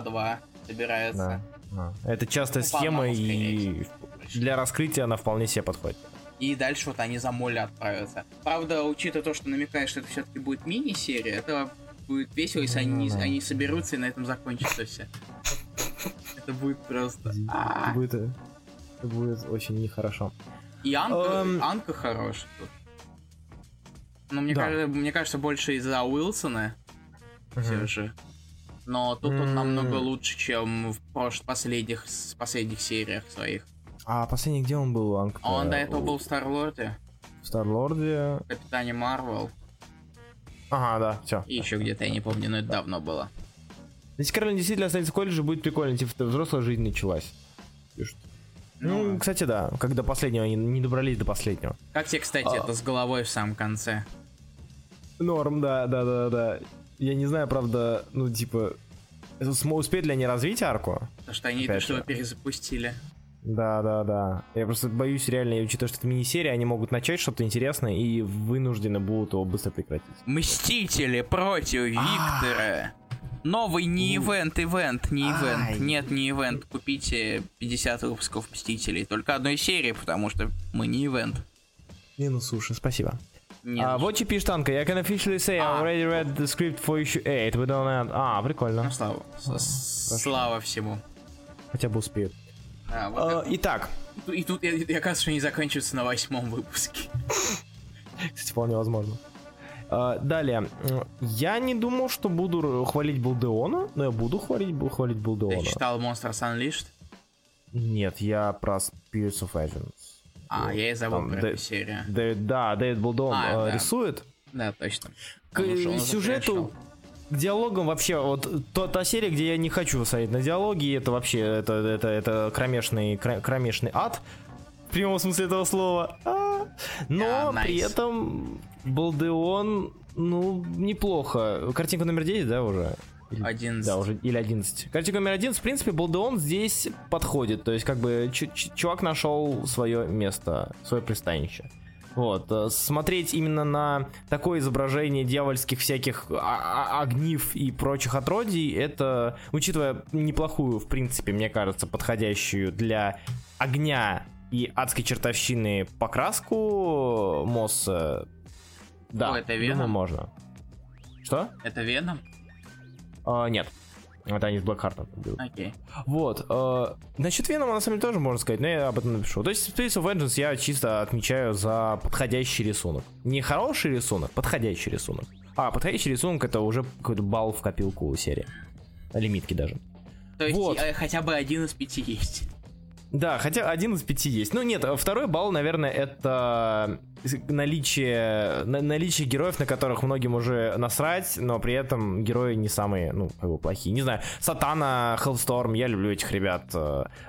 два собираются. Да. Это частая схема, и для раскрытия она вполне себе подходит. И дальше вот они за Молли отправятся. Правда, учитывая то, что намекаешь, что это все-таки будет мини-серия, это будет весело, если они соберутся и на этом закончится все. Это будет просто... Это будет очень нехорошо. И Анка хорош тут. Но мне кажется, больше из-за Уилсона все же. Но тут он намного лучше, чем в последних сериях своих. А последний где он был, Анка? Он до этого был в Старлорде. В Старлорде. Капитане Марвел. Ага, да, все. И еще где-то, я не помню, но это давно было. Если Каролин действительно останется в колледже, будет прикольно, типа взрослая жизнь началась. Ну, кстати, да, как до последнего, они не добрались до последнего. Как тебе, кстати, это с головой в самом конце? Норм, да. Я не знаю, правда, ну, типа, успеют ли они развить арку? Потому что они это что-то перезапустили. Да. Я просто боюсь реально, учитывая, что это мини-серия, они могут начать что-то интересное и вынуждены будут его быстро прекратить. Мстители против Виктора! Новый не ивент. Купите 50 выпусков Мстителей. Только одной серии, потому что мы не ивент. Слушай, спасибо. Вот тебе пишет Анка. I can officially say I already read the script for issue 8. We don't end. Прикольно. Ну, слава всему. Хотя бы успеют. Итак. И тут, оказывается, что они заканчиваются на 8-м выпуске. Кстати, вполне возможно. Далее. Я не думал, что буду хвалить Балдеона, но я буду хвалить Балдеона. Ты читал Monsters Unleashed? Нет, я про Spirits of Vengeance. Я и забыл про эту серию. Дэвид Балдеон рисует. Да, точно. К сюжету, к диалогам вообще, вот та серия, где я не хочу смотреть на диалоги, это вообще, это кромешный ад, в прямом смысле этого слова. Но при этом... Балдеон, неплохо. Картинка номер 9, да, уже? 11. Да, уже, или 11. Картик номер 11, в принципе, Балдеон здесь подходит. То есть, как бы, чувак нашел свое место, свое пристанище. Вот. Смотреть именно на такое изображение дьявольских всяких огнив и прочих отродий, это, учитывая неплохую, в принципе, мне кажется, подходящую для огня и адской чертовщины покраску Мосса, да, это Веном. Думаю, можно. Что? Это Веном? Нет. Это они с Блэкхартом. Окей. Вот. Насчет Венома, на самом деле, тоже можно сказать, но я об этом напишу. То есть, Space of Vengeance я чисто отмечаю за подходящий рисунок. Не хороший рисунок, подходящий рисунок. А подходящий рисунок — это уже какой-то балл в копилку серии. Лимитки даже. То есть, вот. Хотя бы 1 из 5 есть. Да, хотя 1 из 5 есть. Ну нет, второй балл, наверное, это наличие героев, на которых многим уже насрать, но при этом герои не самые, ну, как бы плохие. Не знаю, Сатана, Хеллсторм, я люблю этих ребят.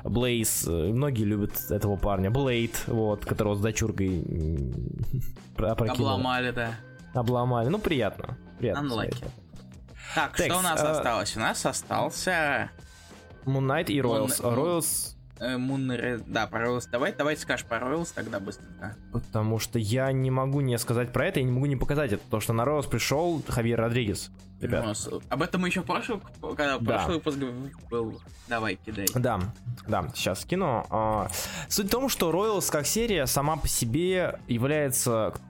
Блейз, многие любят этого парня. Блейд, вот, которого с дочуркой опрокинули. Обломали, да. Обломали, ну приятно. Так, что у нас осталось? У нас остался Moon Knight и Royals. Да, про Royals. Давай скажешь про Royals тогда быстренько. Потому что я не могу не сказать про это, я не могу не показать это, потому что на Royals пришел Хавьер Родригес. Ребят. Ну, об этом мы еще прошлый выпуск был. Давай, кидай. Да, сейчас кину. Суть в том, что Royals как серия сама по себе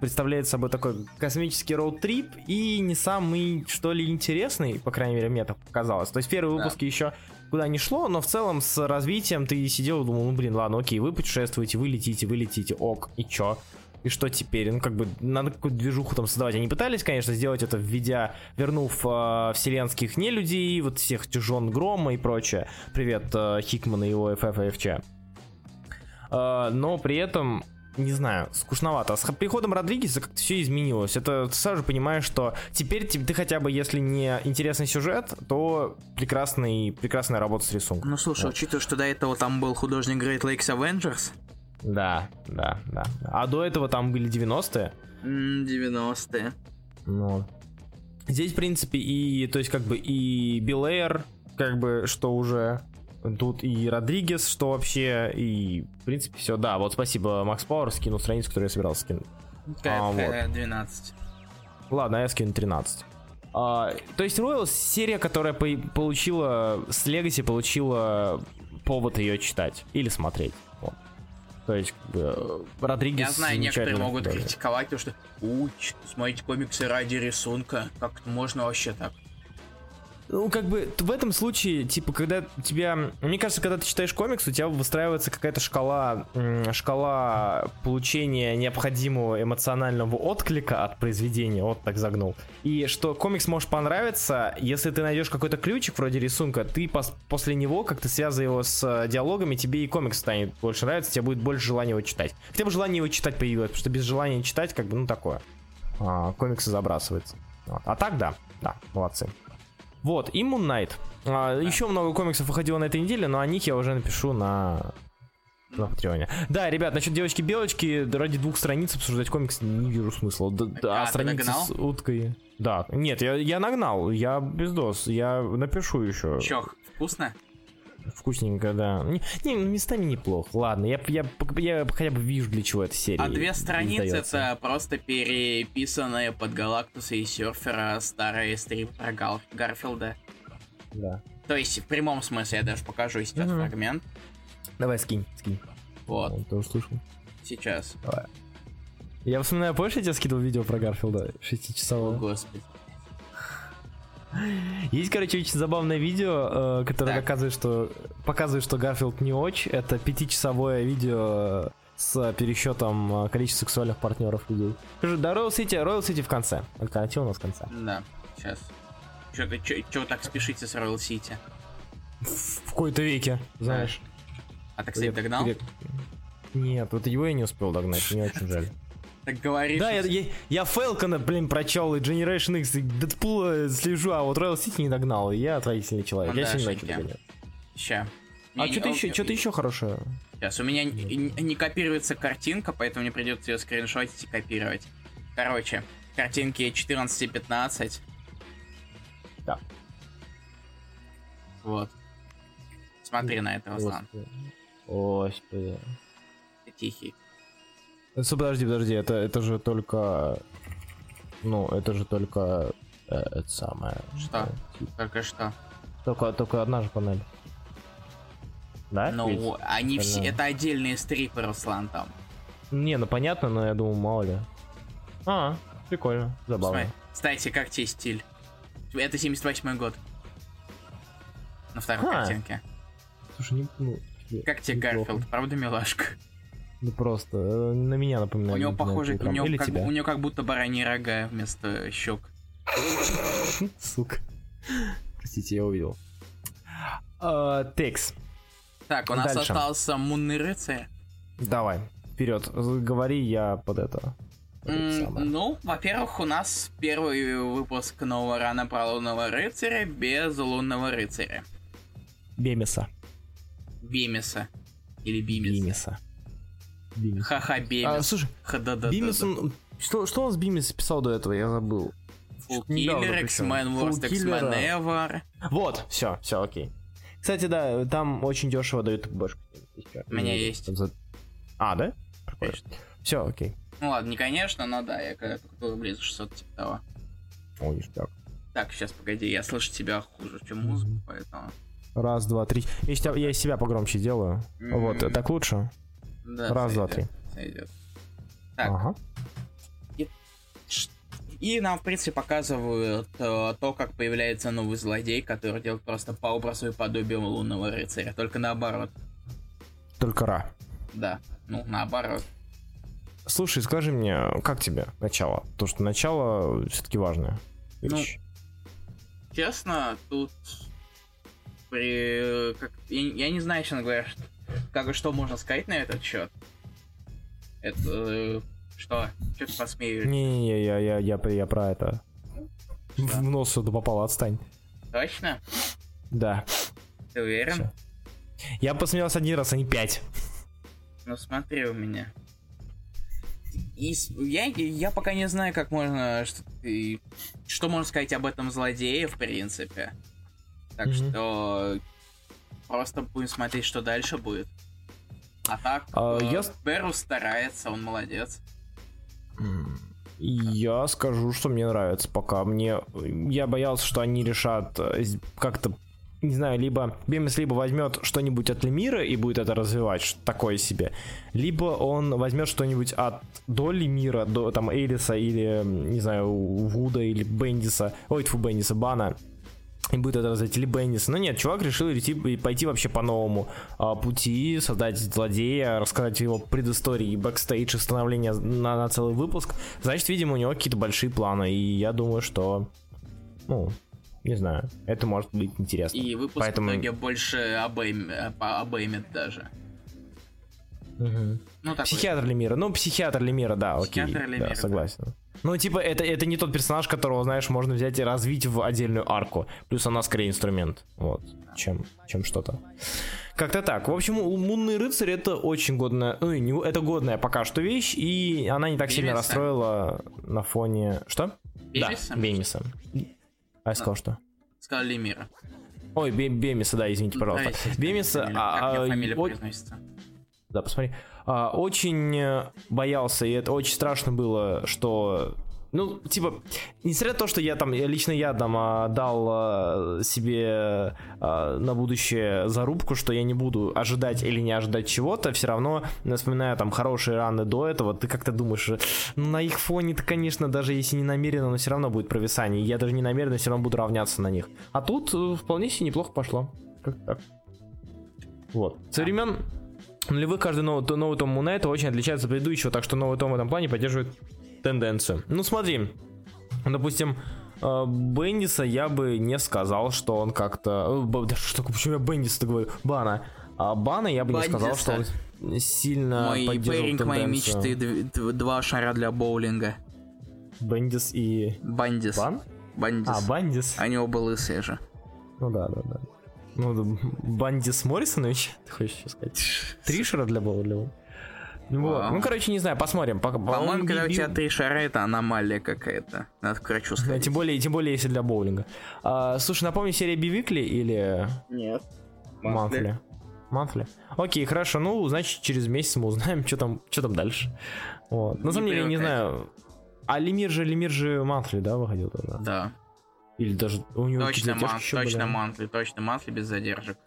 представляет собой такой космический роуд-трип и не самый, что ли, интересный, по крайней мере, мне так показалось. То есть первые выпуски еще куда не шло, но в целом с развитием ты сидел и думал, ну блин, ладно, окей, вы путешествуете, вы летите, ок, и чё? И что теперь? Ну, как бы, надо какую-то движуху там создавать. Они пытались, конечно, сделать это, вернув вселенских нелюдей, вот всех Жен Грома и прочее. Привет, Хикман и его FFFC. Но при этом, не знаю, скучновато. С приходом Родригеса как-то все изменилось. Это ты сразу же понимаешь, что теперь ты хотя бы, если не интересный сюжет, то прекрасная работа с рисунком. Ну, слушай, вот. Учитывая, что до этого там был художник Great Lakes Avengers... Да. А до этого там были 90-е? 90-е. Ну. Здесь, в принципе, и Белэйр, как бы, что уже... Тут и Родригес, что вообще, и, в принципе, все. Да, вот спасибо, Макс Пауэр скинул страницу, которую я собирался скинуть. Вот. 12. Ладно, я скину 13. То есть Royals — серия, которая получила с Legacy, получила повод ее читать или смотреть. Вот. То есть, Родригес... Я знаю, некоторые могут критиковать, потому что смотреть комиксы ради рисунка, как можно вообще так? Ну, как бы, в этом случае, типа, когда тебя... Мне кажется, когда ты читаешь комикс, у тебя выстраивается какая-то шкала получения необходимого эмоционального отклика от произведения. Вот так загнул. И что комикс может понравиться, если ты найдешь какой-то ключик вроде рисунка, ты после него, как-то связывая его с диалогами, тебе и комикс станет больше нравиться, тебе будет больше желания его читать. Хотя бы желание его читать появилось, потому что без желания читать, как бы, ну, такое. Комиксы забрасываются. Вот. А так, да, молодцы. Вот, и Moon Knight. Еще много комиксов выходило на этой неделе, но о них я уже напишу на Патреоне. Да, ребят, насчет девочки-белочки, ради 2 страниц обсуждать комикс не вижу смысла. А страницы с уткой... Да, нет, я нагнал, я бездос, я напишу еще. Чё, вкусно? Вкусненько, да. Не, местами неплохо. Ладно, я хотя бы вижу, для чего эта серия. А 2 страницы издается. Это просто переписанные под Галактуса и Серфера старые стримы про Гарфилда. Да. То есть в прямом смысле, я даже покажу сейчас фрагмент. Давай, скинь. Вот. Я тоже слышал. Сейчас. Давай. Я вспоминаю, помнишь, я тебе скидывал видео про Гарфилда 6-часовое? О, господи. Есть, короче, очень забавное видео, которое показывает, что Гарфилд не оч. Это 5-часовое видео с пересчетом количества сексуальных партнеров людей. Да, Royal City в конце. Альтернатива у нас в конце. Да, сейчас. Чё вы так спешите с Royal City? В кои-то веке, знаешь. А ты, кстати, догнал? Нет, вот его я не успел догнать, мне очень жаль. Так говоришь. Да, я Фэлкона, блин, прочел, и Generation X, и Дэдпула слежу, а вот Royal City не догнал, и я отвратительный человек. Ну, я сильно догоняю. Ща. Что-то еще хорошее. Сейчас, у меня не копируется картинка, поэтому мне придется ее скриншотить и копировать. Короче, картинки 14 и 15. Да. Вот. Смотри на это, Руслан. Господи. Ты тихий. Подожди, это же только... Ну, это же только... это самое... Что? Только что? Только одна же панель. Да? Ну, они все... Это отдельные стрипы, Руслан, там. Не, ну понятно, но я думал, мало ли. Прикольно, забавно. Смотри, кстати, как тебе стиль? Это 78-й год. На второй картинке. Слушай, как тебе Гарфилд? Правда, милашка? Ну просто, на меня напоминает. У него похоже, у него как будто бараньи рога вместо щек. Сука. Простите, я увидел. Текс. Так, у нас дальше остался Мунный рыцарь. Давай, вперед. Говори, я под это. Ну, во-первых, у нас первый выпуск нового рана про Лунного рыцаря без Лунного рыцаря. Бемиса. Или Бимиса. Ха-ха, Бемис. Слушай, Бимис, что он с Бимис писал до этого, я забыл. Full Killer, X-Men Worst, X-Men Ever. Вот, все, окей. Кстати, да, там очень дешево дают бэшку. У меня есть. Да? Конечно. Все, окей. Ну ладно, не конечно, но да, я когда-то купил близко 600 типа того. Ой, так. Так, сейчас, погоди, я слышу тебя хуже, чем музыку, поэтому... Раз, два, три. Я себя погромче делаю. Вот, так лучше? Да, раз, сойдет, два, три. Сойдет. Так. Ага. И нам, в принципе, показывают то, как появляется новый злодей, который делает просто по образу и подобию Лунного рыцаря. Только наоборот. Только Ра. Да, ну, наоборот. Слушай, скажи мне, как тебе начало? Потому что начало все-таки важное. Ну, честно, тут... Я не знаю, честно говоря, как и что можно сказать на этот счет. Это... Что? Чё ты посмеешь? Не-не-не, я про это. Что? В нос сюда попало, отстань. Точно? Да. Ты уверен? Всё. Я посмеялся один раз, а не 5. Ну смотри у меня. И я пока не знаю, как можно... Что можно сказать об этом злодее, в принципе. Так что... Просто будем смотреть, что дальше будет. А так, Беру старается, он молодец. Я скажу, что мне нравится пока. Я боялся, что они решат как-то, не знаю, либо Бемис либо возьмет что-нибудь от Лемира и будет это развивать, что такое себе, либо он возьмет что-нибудь от до Лемира, до там Элиса или, не знаю, Вуда или Бендиса, Бана. И будет это развивать, или Беннис. Но нет, чувак решил пойти вообще по новому пути, создать злодея, рассказать его предыстории, бэкстейдж и становление на целый выпуск. Значит, видимо, у него какие-то большие планы. И я думаю, что, ну, не знаю, это может быть интересно. И выпуск в итоге больше обоймет даже. Угу. Ну, психиатр Лемира. Ну, психиатр Лемира, да, окей. Да, согласен. Ну, типа, это не тот персонаж, которого, знаешь, можно взять и развить в отдельную арку. Плюс она скорее инструмент, вот, чем что-то. Как-то так. В общем, Лунный рыцарь — это очень годная... Ну, это годная пока что вещь, и она не так сильно расстроила на фоне... Что? Бемиса? Да, Бемиса. Я сказал что? Сказал Лемира. Ой, Бемиса, да, извините, пожалуйста. Бемиса... Как ее фамилия произносится? Да, посмотри. Очень боялся, и это очень страшно было, что... Ну, типа, несмотря на то, что я дал себе на будущее зарубку, что я не буду ожидать или не ожидать чего-то, все равно, вспоминая там хорошие раны до этого, ты как-то думаешь, ну, на их фоне-то, конечно, даже если не намеренно, но все равно будет провисание, я даже не намеренно все равно буду равняться на них. А тут вполне себе неплохо пошло. Как-то так. Вот. Со времен... Нулевых каждый новый том Moon Knight очень отличается от предыдущего, так что новый том в этом плане поддерживает тенденцию. Ну смотри, допустим, Бендиса я бы не сказал, что он как-то... Почему я Бендиса-то говорю? Бана. Бана я бы не сказал, что он сильно поддерживает тенденцию. Мои мечты, 2 шара для боулинга. Бендис и... Бандис. Бан? Бандис. Бандис. Они оба лысые же. Ну да. Ну, Бандис Моррисонович, ты хочешь сказать? Тришера для Боулева. Вот. Ну, короче, не знаю, посмотрим. По-моему, когда у тебя 3 шара, это аномалия какая-то. Надо к врачу сходить. Тем более, если для боулинга. Слушай, напомни, серия Бивикли или... Нет. Манфли. Окей, хорошо. Ну, значит, через месяц мы узнаем, что там дальше. Вот. На самом деле, я не знаю. А Лемир же Манфли, да, выходил тогда? Да. Или даже у него Точно Манфли без задержек.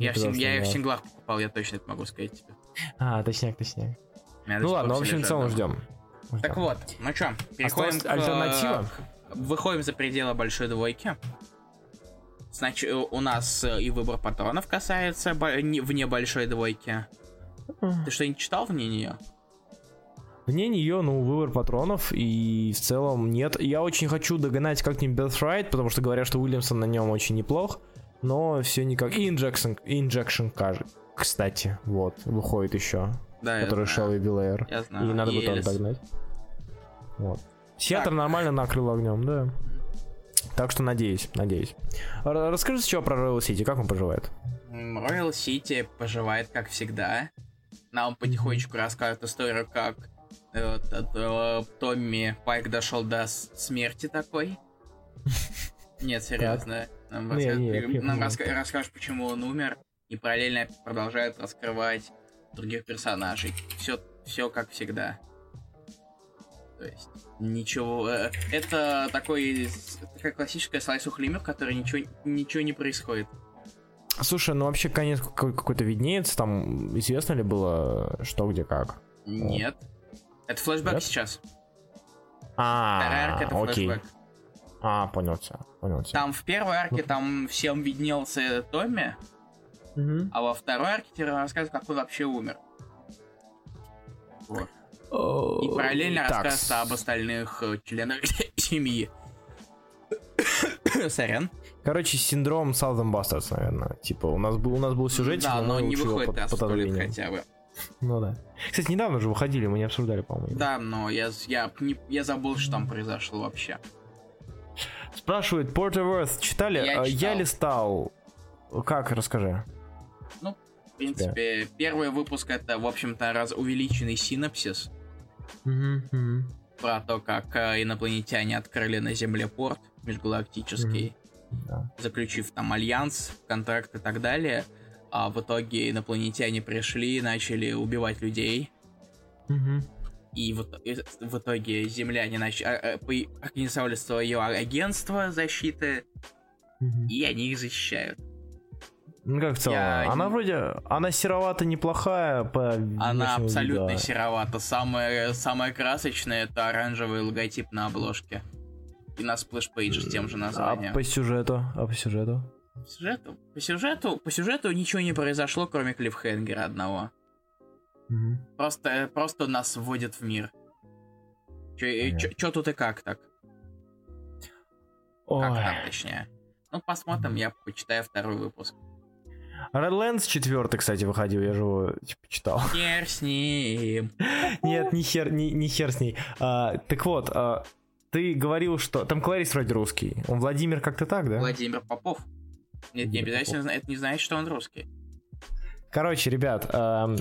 Я их в синглах покупал, я точно это могу сказать тебе. А, точняк. Ну ладно, в общем, в целом ждем. Так вот, ну что, переходим к альтернативам. Выходим за пределы большой двойки. Значит, у нас и выбор патронов касается вне большой двойки. Ты что-нибудь читал вне нее? Вне нее, ну, выбор патронов, и в целом нет. Я очень хочу догнать как-нибудь Death Ride, потому что говорят, что Уильямсон на нем очень неплох, но все никак. И Injection, кстати, вот, выходит еще, да, который Шелли Белэйр, и надо бы тоже догнать. Вот. Сиатр нормально накрыл огнем, да. Так что надеюсь. Расскажи еще про Royal City, как он поживает? Royal City поживает, как всегда. Нам потихонечку рассказывают историю, как Томми Пайк дошел до смерти такой. Нет, серьезно. Нам расскажешь, почему он умер, и параллельно продолжают раскрывать других персонажей. Все как всегда. То есть ничего. Это такая классическая слайс-ухлимер, в которой ничего не происходит. Слушай, ну вообще конец какой-то виднеется, там известно ли было, что, где, как? Нет. Это флешбэк сейчас. Вторая арка — это флешбэк. Понял тебя. Там в первой арке там всем виднелся Томми, а во второй арке тебе рассказывают, как он вообще умер. Вот. И параллельно рассказывается об остальных членах семьи. Сорян. Короче, синдром Southern Bastards, наверное. Типа, у нас был сюжетик, да, но не выходит по хотя бы. Ну да. Кстати, недавно же выходили, мы не обсуждали, по-моему. Да, но я забыл, что там произошло вообще. Спрашивает, Porterworth читали? Я листал. Как, расскажи. Ну, в принципе, первый выпуск — это, в общем-то, увеличенный синопсис. Про то, как инопланетяне открыли на Земле порт межгалактический. Да. Заключив там альянс, контракт и так далее. А в итоге инопланетяне пришли и начали убивать людей. И в итоге земляне организовали свое агентство защиты. И они их защищают. Ну как в целом? Она серовата неплохая. Она абсолютно серовата. Самое красочное — это оранжевый логотип на обложке. И на сплэш-пейдже с тем же названием. А по сюжету? По сюжету ничего не произошло, кроме клиффхенгера одного. Просто нас вводят в мир. Чё тут и как так? Как там, точнее. Ну, посмотрим, я почитаю второй выпуск. Redlands 4, кстати, выходил, я же его читал. Хер с ним. Нет, не хер с ней. Так вот, ты говорил, что... Там Клэрис вроде русский. Он Владимир как-то так, да? Владимир Попов. Нет, не обязательно, это не значит, что он русский. Короче, ребят...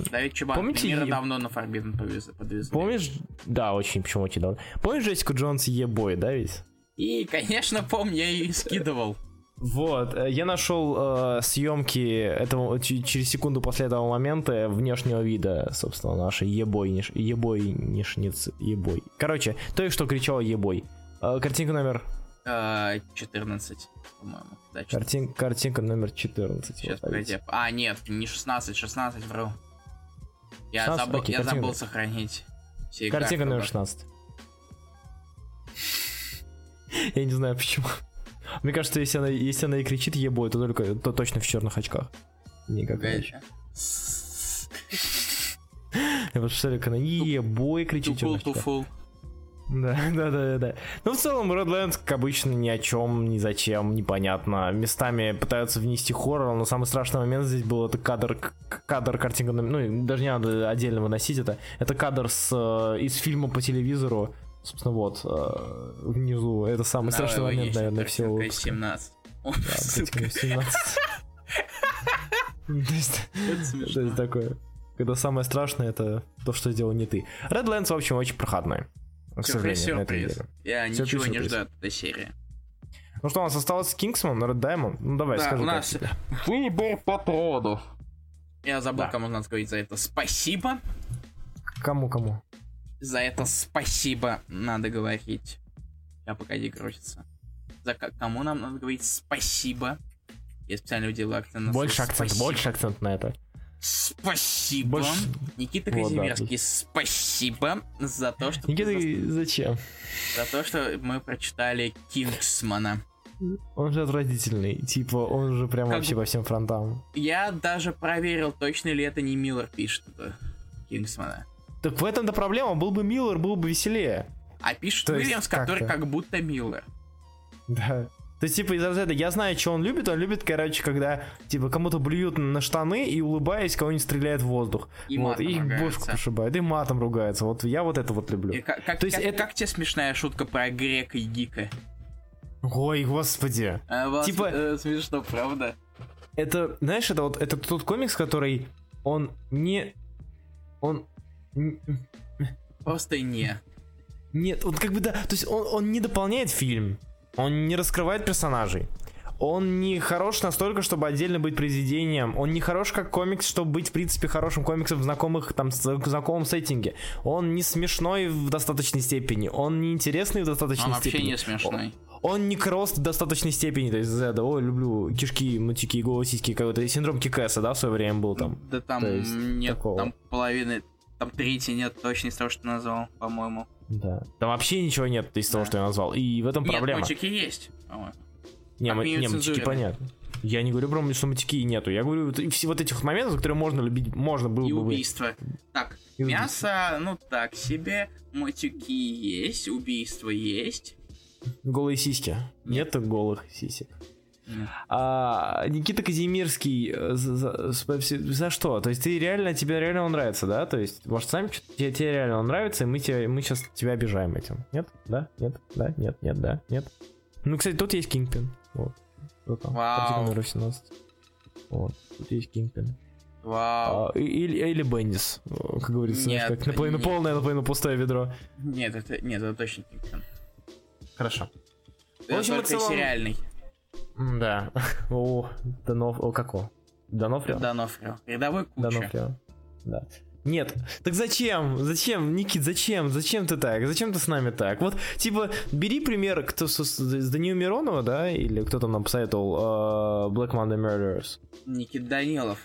Давид Чебан, помните, мира давно на Forbidden подвезли. Помнишь? Да, почему очень давно. Помнишь Джессику Джонс Е-бой, да ведь? И, конечно, помню, я ее скидывал. Вот, я нашел съемки этого, через секунду после этого момента внешнего вида, собственно, нашей ебойнишницы. Короче, то, что кричала ебой. Картинка номер... 14, по-моему. Да, 14. Картинка номер 14. Сейчас, погоди. А, нет, не 16, 16 вру. Я забыл сохранить. Картинка номер 16. Я не знаю, почему. Мне кажется, если она и кричит ебой, то точно в черных очках. Никакая еще. Я представляю, как она ебой кричит в черных очках. Да. Ну, в целом, Redlands, как обычно, ни о чем, ни зачем, непонятно. Местами пытаются внести хоррор, но самый страшный момент здесь был — это кадр картинка. Ну, даже не надо отдельно выносить это. Это кадр из фильма по телевизору. Собственно, вот, внизу. Это самый страшный момент, наверное, всего выпуска. 17. Да, 17. Это смешно. Что это такое? Когда самое страшное — это то, что сделал не ты. Redlands, в общем, очень проходной. К сожалению, сюрприз. Я сюрприз, ничего сюрприз. Не жду от этой серии. Ну что, у нас осталось Kingsman, Red Diamond? Ну давай, да, скажи. У нас выбор патронов. Я забыл, да. Кому надо сказать за это спасибо. Кому? За это спасибо надо говорить. Я погоди, крутится. За кому нам надо говорить спасибо? Я специально уделал акцент на больше акцент на это. Спасибо. Никита Казимирский, спасибо за то, что... Никита, зачем? За то, что мы прочитали Кингсмана. Он же отвратительный. Типа, он же прям вообще по всем фронтам. Я даже проверил, точно ли это не Миллер пишет это Кингсмана. Так в этом-то проблема. Был бы Миллер, было бы веселее. А пишет Уильямс, который как будто Миллер. Да. То есть, типа, из разряда, я знаю, что он любит, короче, когда, типа, кому-то блюют на штаны и, улыбаясь, кого-нибудь стреляет в воздух. И вот, матом ругается. И бошку пошибает, и матом ругается. Вот я вот это вот люблю. Как тебе смешная шутка про Грека и Гика? Ой, господи. Типа... смешно, правда? Это, знаешь, это вот это тот комикс, который Просто не. Нет, вот как бы да, то есть он не дополняет фильм. Он не раскрывает персонажей. Он не хорош настолько, чтобы отдельно быть произведением. Он не хорош как комикс, чтобы быть, в принципе, хорошим комиксом в знакомом сеттинге. Он не смешной в достаточной степени. Он не интересный в достаточной степени. Он вообще не смешной. Он не кросс в достаточной степени. То есть, да, ой, люблю кишки, мутики, голые сиськи, какой-то синдром Кикэса, да, в свое время был там. Да там есть, нет такого. Там половины, там трети нет точно из того, что ты назвал, по-моему. Да. Там вообще ничего нет из того, что я назвал. И в этом проблема. Нет, мультики есть. Не, мультики понятно. Я не говорю про что мультики нету. Я говорю вот этих моментов, которые можно любить, можно было бы. И убийства. Так, мясо, ну так себе. Мультики есть, убийства есть. Голые сиськи. Нету голых сисек. Никита Казимирский, за что? То есть ты реально, тебе реально он нравится, да? То есть, может, сами тебе реально он нравится, и мы сейчас тебя обижаем этим. Нет? Да? Нет? Да? Нет? Нет? Да? Нет? Ну, кстати, тут есть Кингпин. Вот. Вау. Номер 18. Вот. Тут есть Кингпин. Вау. Или Бендис, как говорится. Нет, как наполовину полное, наполовину пустое ведро. Нет, это точно Кингпин. Хорошо. Это только сериальный. Да. О, Донофрио. Какого? Донофрио. Рядовой куча. Донофрио. Да. Нет. Так зачем? Зачем, Никит, зачем? Зачем ты так? Зачем ты с нами так? Вот, типа, бери пример, кто с Даниила Миронова, да? Или кто там нам посоветовал Black Monday Murders? Никита Данилов.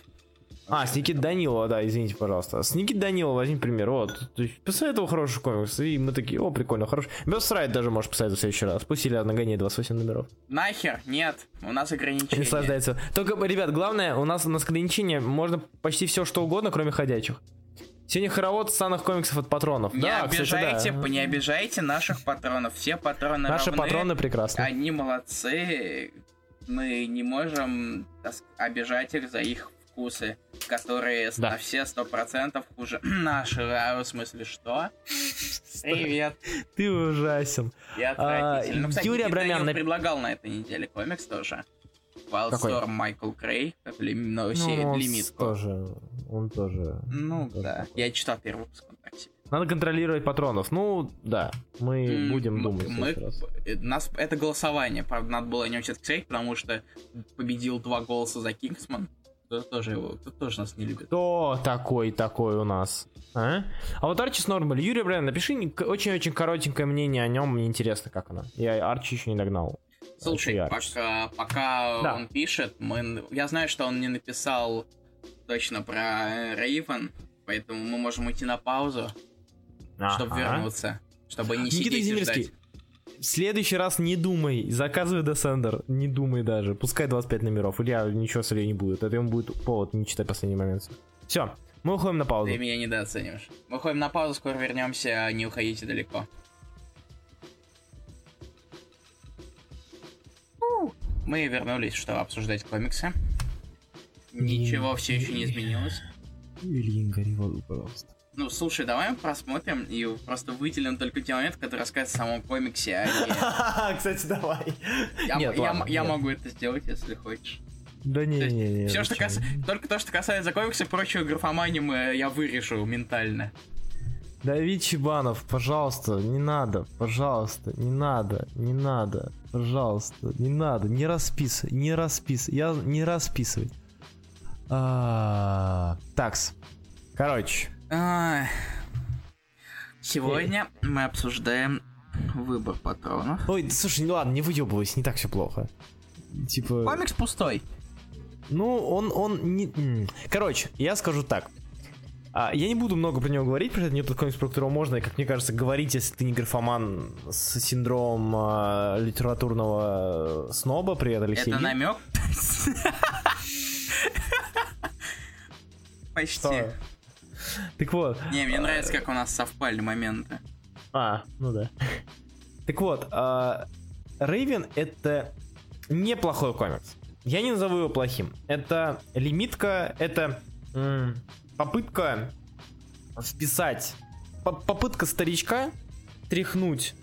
С Никиты Данилова, да, извините, пожалуйста. С Никиты Данилова возьми пример, вот. То есть, посоветовал хороший комикс, и мы такие, о, прикольно, хороший. Бёс Райт даже можешь посоветовать в следующий раз. Пусть Илья нагоняет 28 номеров. Нахер, нет, у нас ограничения. Наслаждается. Только, ребят, главное, у нас ограничения, можно почти все что угодно, кроме ходячих. Сегодня хоровод самых комиксов от патронов. Не обижайте наших патронов, все патроны наши равны. Наши патроны прекрасны. Они молодцы, мы не можем обижать их за их вкусы, которые на все 100% хуже наши. В смысле, что? Привет. Ты ужасен. Я отвратительный. Ну, кстати, Юрий Абрамян предлагал на этой неделе комикс тоже. Wildstorm Майкл Крей. Лимитку. Он тоже. Ну, да. Я читал первый выпуск. Надо контролировать патронов. Ну, да. Мы будем думать. Это голосование. Правда, надо было не учиться кстати, потому что победил 2 голоса за Кингсман. Кто тоже нас не любит. Кто такой у нас? А вот Арчи с Нормали. Юрий Брэн, напиши очень-очень коротенькое мнение о нем. Мне интересно, как оно. Я Арчи еще не догнал. Слушай, пока да. Он пишет, я знаю, что он не написал точно про Raven, поэтому мы можем уйти на паузу, чтобы вернуться, чтобы не Никита сидеть и ждать. В следующий раз не думай, заказывай Десендер, не думай даже, пускай 25 номеров, Илья ничего с Ильей не будет, это ему будет повод не читать последний момент. Все, мы уходим на паузу. Ты меня недооцениваешь. Мы уходим на паузу, скоро вернемся, не уходите далеко. Мы вернулись, чтобы обсуждать комиксы. Ничего все еще не изменилось. Ильин, гори воду, пожалуйста. Ну, слушай, давай мы просмотрим и просто выделим только те моменты, которые рассказывают о самом комиксе. Кстати, давай. Я могу это сделать, если хочешь. Да не-не-не. Только то, что касается комиксов, прочую графоманию я вырежу ментально. Давид Чебанов, пожалуйста, не надо, пожалуйста, не надо, пожалуйста, не надо, не расписывай, я не расписывай. Такс, короче. Сегодня мы обсуждаем выбор патронов. Ой, слушай, ладно, не выебывайся, не так все плохо. Типа... Комикс пустой. Ну, он не... Короче, я скажу так. Я не буду много про него говорить, потому что это не тот комикс, про которого можно, как мне кажется, говорить, если ты не графоман с синдромом литературного сноба. Привет, Алексей Ильин. Это намек? Почти. Так вот. Не, мне нравится, как у нас совпали моменты. Ну да. Так вот, Raven это неплохой комикс. Я не назову его плохим. Это лимитка, это... попытка вписать, попытка старичка тряхнуть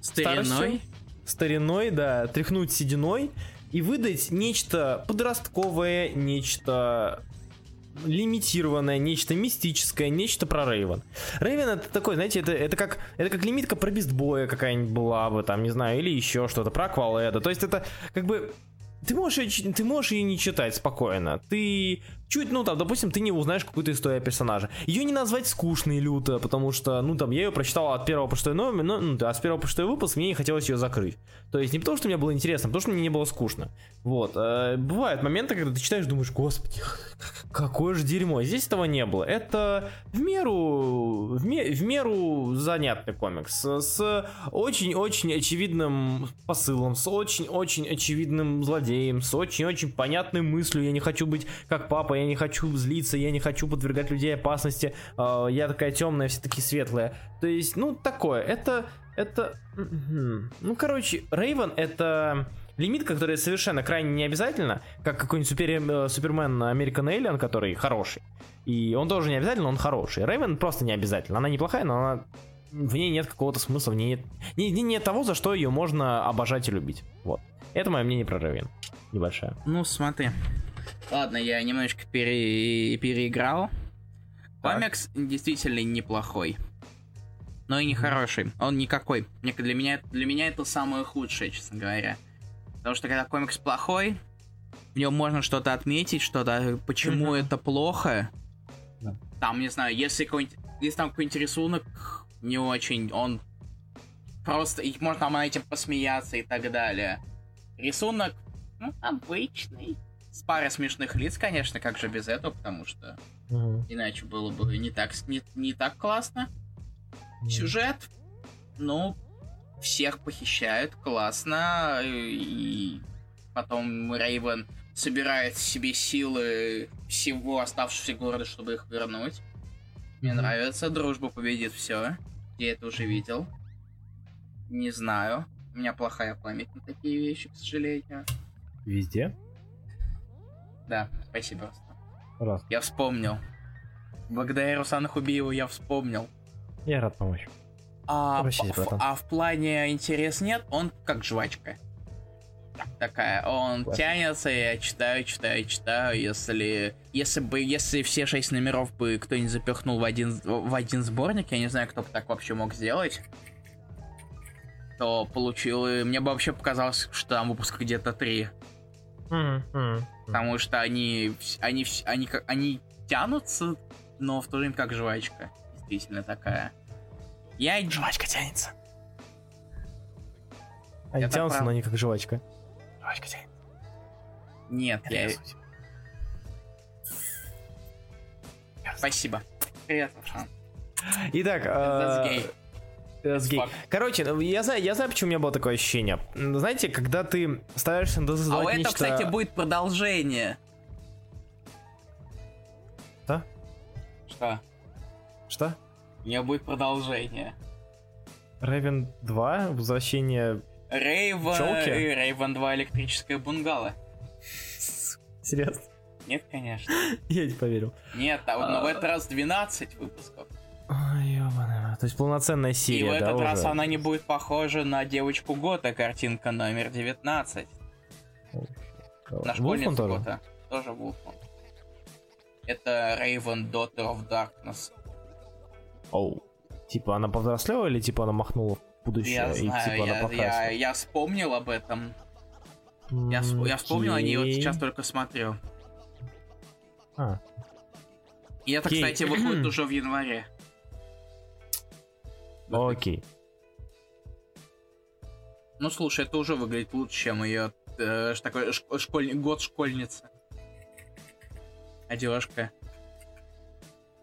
стариной, да, тряхнуть сединой и выдать нечто подростковое, нечто лимитированное, нечто мистическое, нечто про Рейвен. Рейвен это такой, знаете, это как лимитка про Бестбоя какая-нибудь была бы, там, не знаю, или еще что-то, про Квалэда. То есть это как бы... Ты можешь ее не читать спокойно. Ты чуть, допустим, ты не узнаешь какую-то историю о персонаже. Ее не назвать скучной люто, потому что, я ее прочитал от первого по шестой номер, с первого по шестой выпуск мне не хотелось ее закрыть. То есть не потому, что мне было интересно, а потому, что мне не было скучно. Вот. Бывают моменты, когда ты читаешь, думаешь, господи, какое же дерьмо. Здесь этого не было. Это в меру занятный комикс. С очень-очень очевидным посылом, с очень-очень очевидным злодеем, с очень-очень понятной мыслью. Я не хочу быть как папа, я не хочу злиться, я не хочу подвергать людей опасности. Я такая темная, все такие светлые. То есть, такое. Это... Рейвен это... лимитка, которая совершенно крайне не обязательна, как какой-нибудь Супермен American Alien, который хороший. И он тоже не обязательно, он хороший. Рейвен просто не обязательно. Она неплохая, но она... в ней нет какого-то смысла, в ней нет того, за что ее можно обожать и любить. Вот. Это мое мнение про Рейвен. Небольшое. Смотри. Ладно, я немножечко переиграл. Так. Комикс действительно неплохой. Но и нехороший. Он никакой. Для меня это самое худшее, честно говоря. Потому что когда комикс плохой, в нем можно что-то отметить, что-то, почему это плохо. Да. Там, не знаю, если там какой-нибудь рисунок не очень, он просто, и можно там этим посмеяться и так далее. Рисунок, обычный. С парой смешных лиц, конечно, как же без этого, потому что иначе было бы не так классно. Сюжет, всех похищают, классно, и потом Рейвен собирает себе силы всего оставшегося города, чтобы их вернуть. Мне нравится, дружба победит все. Я это уже видел. Не знаю, у меня плохая память на такие вещи, к сожалению. Везде? Да, спасибо. Раз. Я вспомнил. Благодаря Русану Хубиеву я вспомнил. Я рад помочь. В плане интерес нет, он как жвачка. Такая, он класс. Тянется, я читаю. Если все 6 номеров бы кто-нибудь запихнул в один сборник, я не знаю, кто бы так вообще мог сделать, то мне бы вообще показалось, что там выпуск где-то 3. Потому что они тянутся, но в то время как жвачка. Действительно такая. Жвачка тянется. Они тянутся, но они как жвачка. Жвачка тянется. Нет, Спасибо. Привет, Руслан. Итак... Короче, я знаю, почему у меня было такое ощущение. Знаете, когда ты стараешься создавать нечто... кстати, будет продолжение. Что? У меня будет продолжение. Рейвен 2? Возвращение... Рейвен 2 электрическое бунгало. Серьезно? Нет, конечно. Я не поверил. Нет, но в этот раз 12 выпусков. Ёбаная. То есть полноценная серия, да? И в этот раз она не будет похожа на девочку Гота, картинка номер 19. На школьнице года. Тоже Вулфман. Это Raven, Daughter of Darkness. Оу. Типа она повзрослела или типа она махнула в будущее? Я знаю, я вспомнил об этом. Я вспомнил о ней, вот сейчас только смотрю. И это, кстати, выходит уже в январе. Окей. Ну слушай, это уже выглядит лучше, чем ее такой год школьницы. А девушка?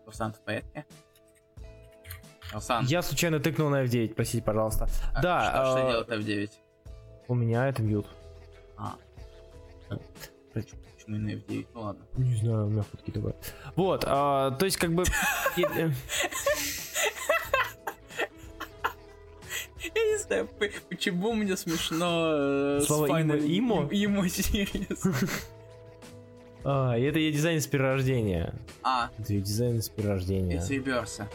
Русан, в порядке? Русан. Я случайно тыкнул на F9, простите, пожалуйста. А, да. Что делает F9? У меня это мьют. Почему на F9? Ну ладно. Не знаю, у меня фотки такое. Вот, то есть как бы... Я не знаю, почему мне смешно... Слово «имо»? «Имо» серьез. Это ее дизайн с перерождения. Это ее дизайн с перерождения. Из реберса.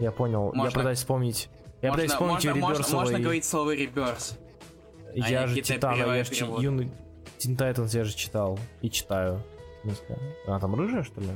Я понял, я пытаюсь вспомнить. Я пытаюсь вспомнить ее реберсовый... Можно говорить слово «реберс». Я же читал, я же юный... Тин Тайтанс я же читал. И читаю. Она там рыжая, что ли?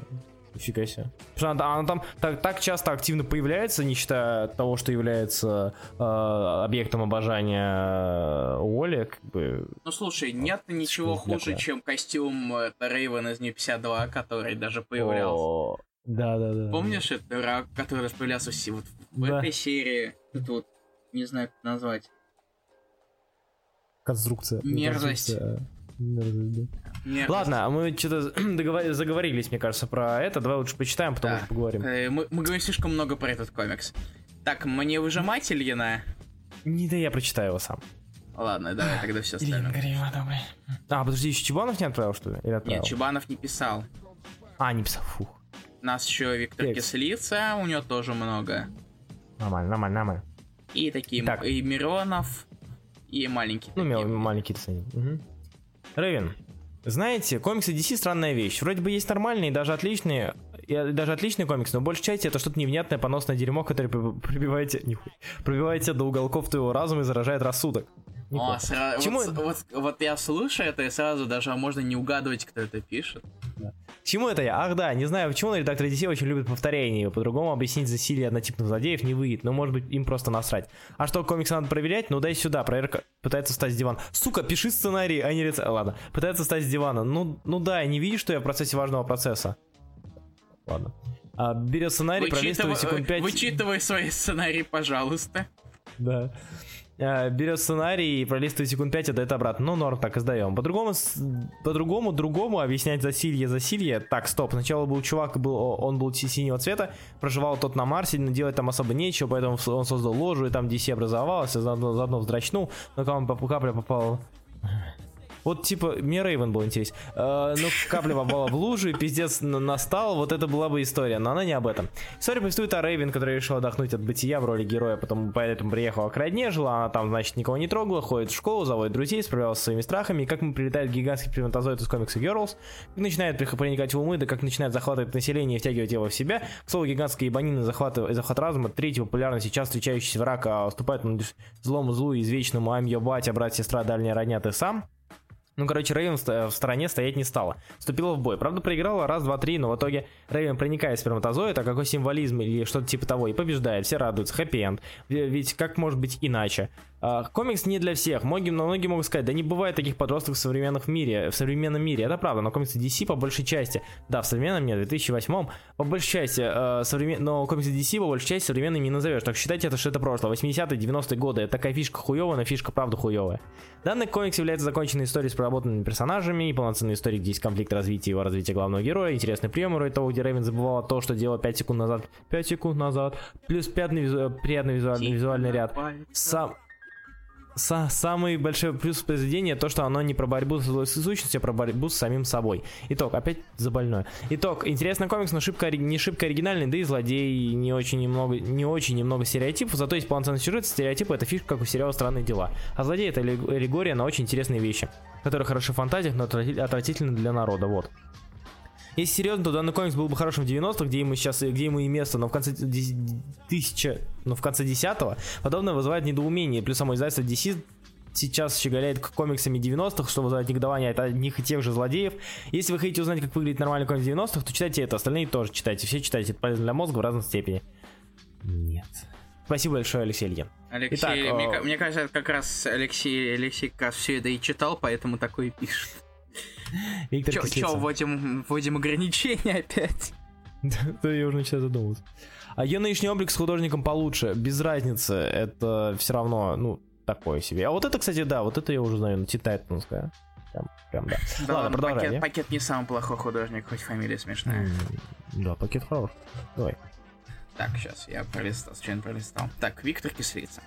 Нифига себе. Она там так часто активно появляется, не считая того, что является объектом обожания Уолли, как бы. Ну слушай, нет ничего хуже, чем костюм Рейвен из New 52, который даже появлялся. Да. Помнишь этот рак, который появлялся вот в этой серии? Это вот, не знаю, как назвать. Конструкция. Мерзость. Нет, ладно, мы что-то заговорились, мне кажется, про это. Давай лучше почитаем, потом уже поговорим. Мы говорим слишком много про этот комикс. Так, мне выжимать Ильина? Не, да я прочитаю его сам. Ладно, давай тогда все остальное. Подожди, еще Чебанов не отправил, что ли? Нет, Чебанов не писал. Не писал, фух. У нас еще Виктор Кислица, у него тоже много. Нормально. И такие, и Миронов, и маленький. Маленький ценник. Рэвин, знаете, комиксы DC странная вещь. Вроде бы есть нормальные и даже отличные комиксы, но в большей части это что-то невнятное поносное дерьмо, которое пробивает тебя до уголков твоего разума и заражает рассудок. Вот я слушаю это, и сразу даже можно не угадывать, кто это пишет. К чему это я? Не знаю, почему, но редакторы DC очень любят повторения. По-другому объяснить засилие однотипных злодеев не выйдет, но может быть им просто насрать. А что, комиксы надо проверять? Ну дай сюда, проверка. Пытается встать с дивана. Сука, пиши сценарий, а не рецепт. Ладно, пытается встать с дивана. Ну да, не видишь, что я в процессе важного процесса. Ладно. Берет сценарий, пролистывай секунд 5. Вычитывай свои сценарии, пожалуйста. Да. Берет сценарий и пролистывает секунд 5, отдает обратно. Ну, норм, так и сдаем. По-другому объяснять засилье. Так, стоп. Сначала был чувак, он был синего цвета, проживал тот на Марсе, но делать там особо нечего, поэтому он создал ложу, и там DC образовалась, заодно вздрачнул, но капля попала... Вот типа, мне Рейвен был интересен. Капля попала в лужу, и пиздец настал, вот это была бы история, но она не об этом. История повествует о Рейвен, которая решила отдохнуть от бытия в роли героя, поэтому приехала к родне, жила, она там, значит, никого не трогала, ходит в школу, заводит друзей, справлялась со своими страхами, и как мы прилетает гигантский приматозоид из комикса Girls, как начинает проникать в умы, да как начинает захватывать население и втягивать его в себя. К слову, гигантская ебанина захват разума, третий популярный сейчас встречающийся враг, уступает он лишь злому злу и извечному «I'm your батя, брат, сестра, дальняя родня, ты сам». Рейвен в стороне стоять не стала. Вступила в бой. Правда, проиграла раз, два, три, но в итоге Рейвен проникает в сперматозоид, а какой символизм или что-то типа того, и побеждает. Все радуются. Хэппи-энд. Ведь как может быть иначе? Комикс не для всех. Многие могут сказать, да не бывает таких подростков в современном мире. Это правда, но комиксы DC по большей части, да, в современном мире, в 2008-м, по большей части, но комиксы DC по большей части современными не назовешь. Так считайте, что это прошлое. 80-е, 90-е годы. Это такая фишка хуевая, но фишка правда хуевая. Данный комикс является законченной историей с проработанными персонажами, и полноценной историей, где есть конфликт развития главного героя, интересный прием вроде того, где Рейвен забывала то, что делала 5 секунд назад, плюс приятный визуальный ряд. Самый большой плюс произведения то, что оно не про борьбу с злой сущностью, а про борьбу с самим собой. Итог, опять за больное. Итог, интересный комикс, но не шибко оригинальный, да и злодей не очень немного стереотипов, зато есть полноценный сюжет, стереотипы — это фишка, как у сериала «Странные дела». А злодей — это аллегория на очень интересные вещи, которые хороши в фантазиях, но отвратительны для народа, вот. Если серьезно, то данный комикс был бы хорошим в 90-х, где ему и место, но в конце 10-го подобное вызывает недоумение, плюс само издательство DC сейчас щеголяет комиксами 90-х, что вызывает негодование от одних и тех же злодеев. Если вы хотите узнать, как выглядит нормальный комикс 90-х, то читайте это, остальные тоже читайте. Все читайте, это полезно для мозга в разной степени. Нет. Спасибо большое, Алексей Ильин. Алексей, итак, мне кажется, это как раз Алексей как раз все это и читал, поэтому такое и пишет. Виктор Кислицын. Вводим ограничения опять? Да, я уже начинаю задумываться. А ее нынешний облик с художником получше, без разницы, это все равно, ну, такое себе. А вот это, кстати, да, вот это я уже знаю, титайтонская. Прям, да. Ладно, продолжай. Пакет не самый плохой художник, хоть фамилия смешная. Да, Пакет хорош. Давай. Так, сейчас я пролистал. Так, Виктор Кислицын.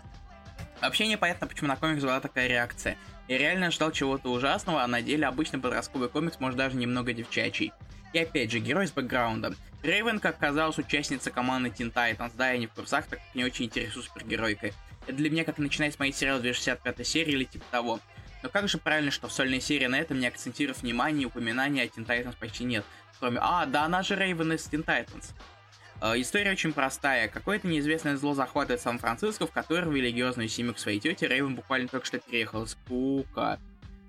Вообще непонятно, почему на комикс была такая реакция. Я реально ждал чего-то ужасного, а на деле обычный подростковый комикс, может, даже немного девчачий. И опять же, герой с бэкграундом. Рейвен, как казалось, участница команды Teen Titans, да, я не в курсах, так как не очень интересуюсь супергеройкой. Это для меня как начинать смотреть сериал 265 серии или типа того. Но как же правильно, что в сольной серии на этом не акцентируют внимание и упоминания о Teen Titans почти нет. Кроме «А, да, она же Рейвен из Teen Titans». История очень простая. Какое-то неизвестное зло захватывает Сан-Франциско, в котором религиозную семью к своей тете Рейвен буквально только что переехала. Скука.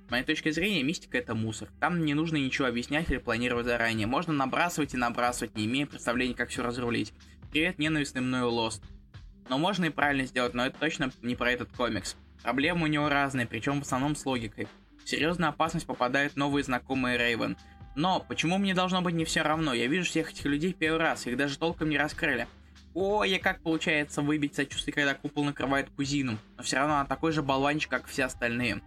С моей точки зрения, мистика — это мусор. Там не нужно ничего объяснять или планировать заранее. Можно набрасывать и набрасывать, не имея представления, как все разрулить. Привет, ненавистный мною Лост. Но можно и правильно сделать, но это точно не про этот комикс. Проблемы у него разные, причем в основном с логикой. В серьезную опасность попадают новые знакомые Рейвен. Но почему мне должно быть не все равно? Я вижу всех этих людей первый раз, их даже толком не раскрыли. Ой, а как получается выбить сочувствие, когда купол накрывает кузину? Но все равно она такой же болванчик, как все остальные.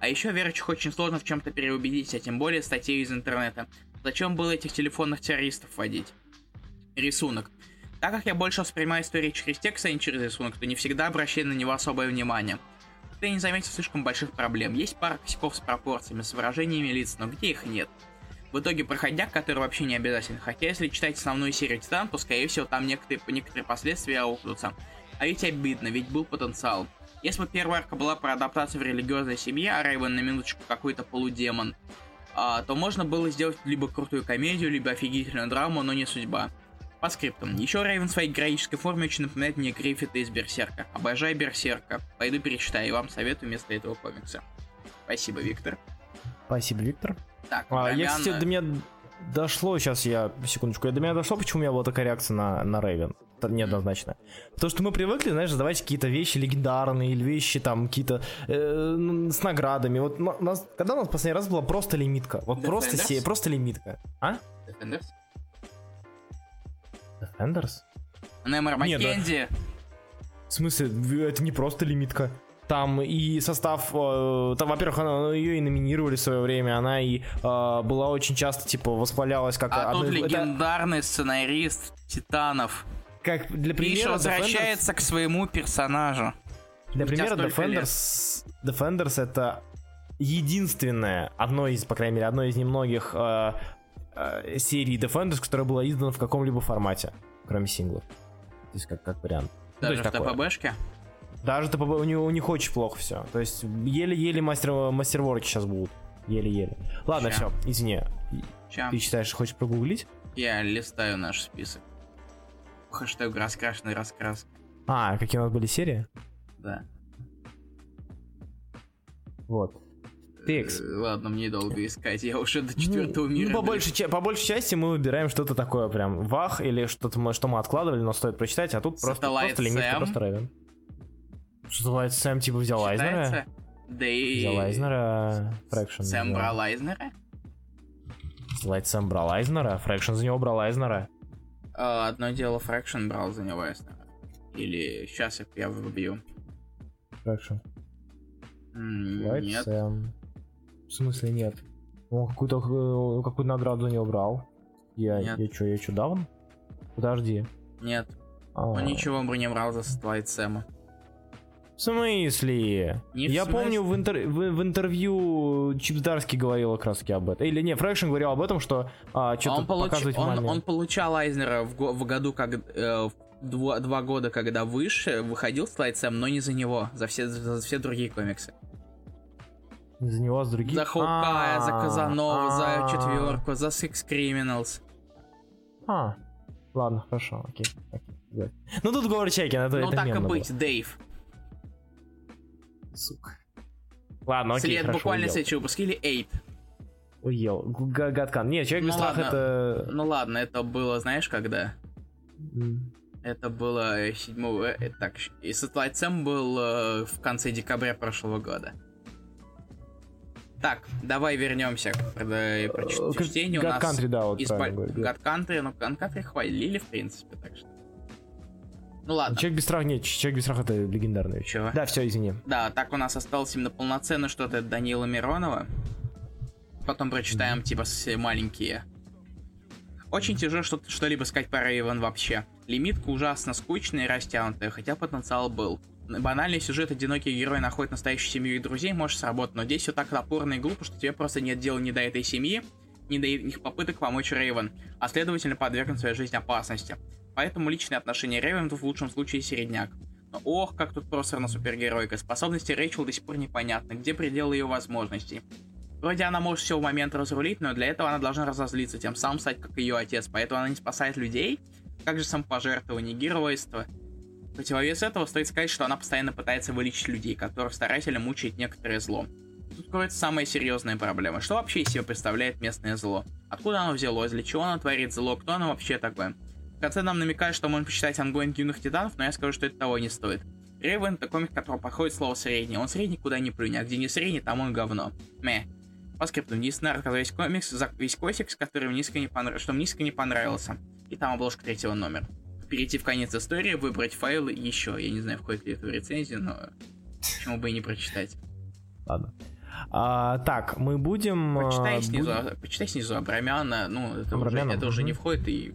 А еще верующих очень сложно в чем-то переубедить, а тем более статей из интернета. Зачем было этих телефонных террористов вводить? Рисунок. Так как я больше воспринимаю истории через текст, а не через рисунок, то не всегда обращаю на него особое внимание. Ты не заметил слишком больших проблем. Есть пара косяков с пропорциями, с выражениями лиц, но где их нет? В итоге проходняк, который вообще не обязателен. Хотя, если читать основную серию Титан, то, скорее всего, там некоторые последствия аукнутся. А ведь обидно, ведь был потенциал. Если бы первая арка была про адаптацию в религиозной семье, а Рейвен на минуточку какой-то полудемон, то можно было сделать либо крутую комедию, либо офигительную драму, но не судьба. По скриптам. Еще Рейвен в своей героической форме очень напоминает мне Гриффита из Берсерка. Обожаю Берсерка. Пойду перечитаю, и вам советую вместо этого комикса. Спасибо, Виктор. Спасибо, Виктор. Так, я, кстати, до меня дошло, сейчас я, секундочку, до меня дошло, почему у меня была такая реакция на Рейвен, неоднозначно. Потому что мы привыкли, знаешь, задавать какие-то вещи легендарные, или вещи там какие-то с наградами. Вот когда у нас в последний раз была просто лимитка? Вот просто лимитка. А? Defenders? Defenders? Немер Маккензи. В смысле, это не просто лимитка. Там и состав, там, во-первых, ее и номинировали в свое время, она и была очень часто, типа, восхвалялась как... А тут легендарный сценарист Титанов. Как для примера, возвращается Defenders... к своему персонажу. Для примера, Defenders это единственное, одно из, по крайней мере, одно из немногих серий Defenders, которая была издана в каком-либо формате, кроме синглов. То есть как вариант. Даже в ТПБшке? Даже у них очень плохо все. То есть еле-еле мастерворки сейчас будут. Еле-еле. Ладно, все, извини. Ты считаешь, хочешь прогуглить? Я листаю наш список. Хэштег раскрашенный раскрас. А, какие у нас были серии? Да. Вот. Текст. Ладно, мне долго искать, я уже до 4-го мира. Ну, по большей части мы выбираем что-то такое прям вах, или что-то, что мы откладывали, но стоит прочитать, а тут просто лимитка, просто Рейвен. Что-то Сэм типа взял Лайзнера. Да и... Взял Лайзнера, Фрэкшн. Сэм брал Лайзнера? Сэм брал Лайзнера, Фрэкшн за него брал Лайзнера. Одно дело, Фрэкшн брал за него Лайзнера. Или сейчас я выбью. Фрэкшн. Нет. Сэм. В смысле нет? Он какую-то награду за него брал. Я чё, даун? Подожди. Нет. Он ничего бы не брал за Лайт Сэма. В смысле? Я помню, в интервью Чипсдарский говорил как раз таки об этом. Или не, Фрэкшн говорил об этом, что что-то показывать маме. Он получал Айзнера в году, как два года, когда выше, выходил с Лайтсэм, но не за него, за все другие комиксы. Не за него, а за другие? За Хоукая, за Казанова, за Четверку, за Six Criminals. Ладно, хорошо, окей. Ну тут говорю чайки, надо это мемно было. Ну так и быть, Дэйв. Сука. Ладно, окей, след хорошо, буквально уел. Следующий выпуск или Эйп. Уел. Гадкан. Нет, человек без страха это... Ну ладно, это было, знаешь, когда? Это было 7-го... Так, и Satellite Sam был в конце декабря прошлого года. Так, давай вернемся к прочтению. God Country, да, вот правильно. God Country, но God Country хвалили, в принципе, так что... Ну ладно. Человек без страха, нет, Человек без страха это легендарный. Чего? Да, все, извини. Да, так у нас осталось именно полноценно что-то от Даниила Миронова. Потом прочитаем, типа, маленькие. Очень тяжело что-либо сказать по Raven вообще. Лимитка ужасно скучная и растянутая, хотя потенциал был. Банальный сюжет, одинокий герой находит настоящую семью и друзей, может сработать, но здесь все так топорно и глупо, что тебе просто нет дела ни до этой семьи, ни до их попыток помочь Рейвен, а следовательно подвергнуть свою жизнь опасности. Поэтому личные отношения Рейвен в лучшем случае середняк. Но ох, как тут просрана супергеройка, способности Рэйчел до сих пор непонятны, где пределы ее возможностей. Вроде она может все в момент разрулить, но для этого она должна разозлиться, тем самым стать как ее отец, поэтому она не спасает людей, как же самопожертвование, геройство. В противовес этого стоит сказать, что она постоянно пытается вылечить людей, которых старательно мучает некоторое зло. Тут кроется самая серьезная проблема. Что вообще из себя представляет местное зло? Откуда оно взялось? Для чего оно творит зло? Кто оно вообще такое? В конце нам намекают, что можно почитать ангоинг юных титанов, но я скажу, что это того не стоит. Рейвен — это комик, которого подходит слово «средний». Он средний, куда ни плюнь, а где не средний, там он говно. Мэ. По скрипту, Дисней рассказал весь комикс, весь косик, с которым мне искренне не понравился. И там обложка 3-го номера. Перейти в конец истории, выбрать файл и еще. Я не знаю, входит ли это в рецензию, но почему бы и не прочитать. Ладно. Так, мы будем... Почитай снизу Абрамяна, ну, это уже не входит и...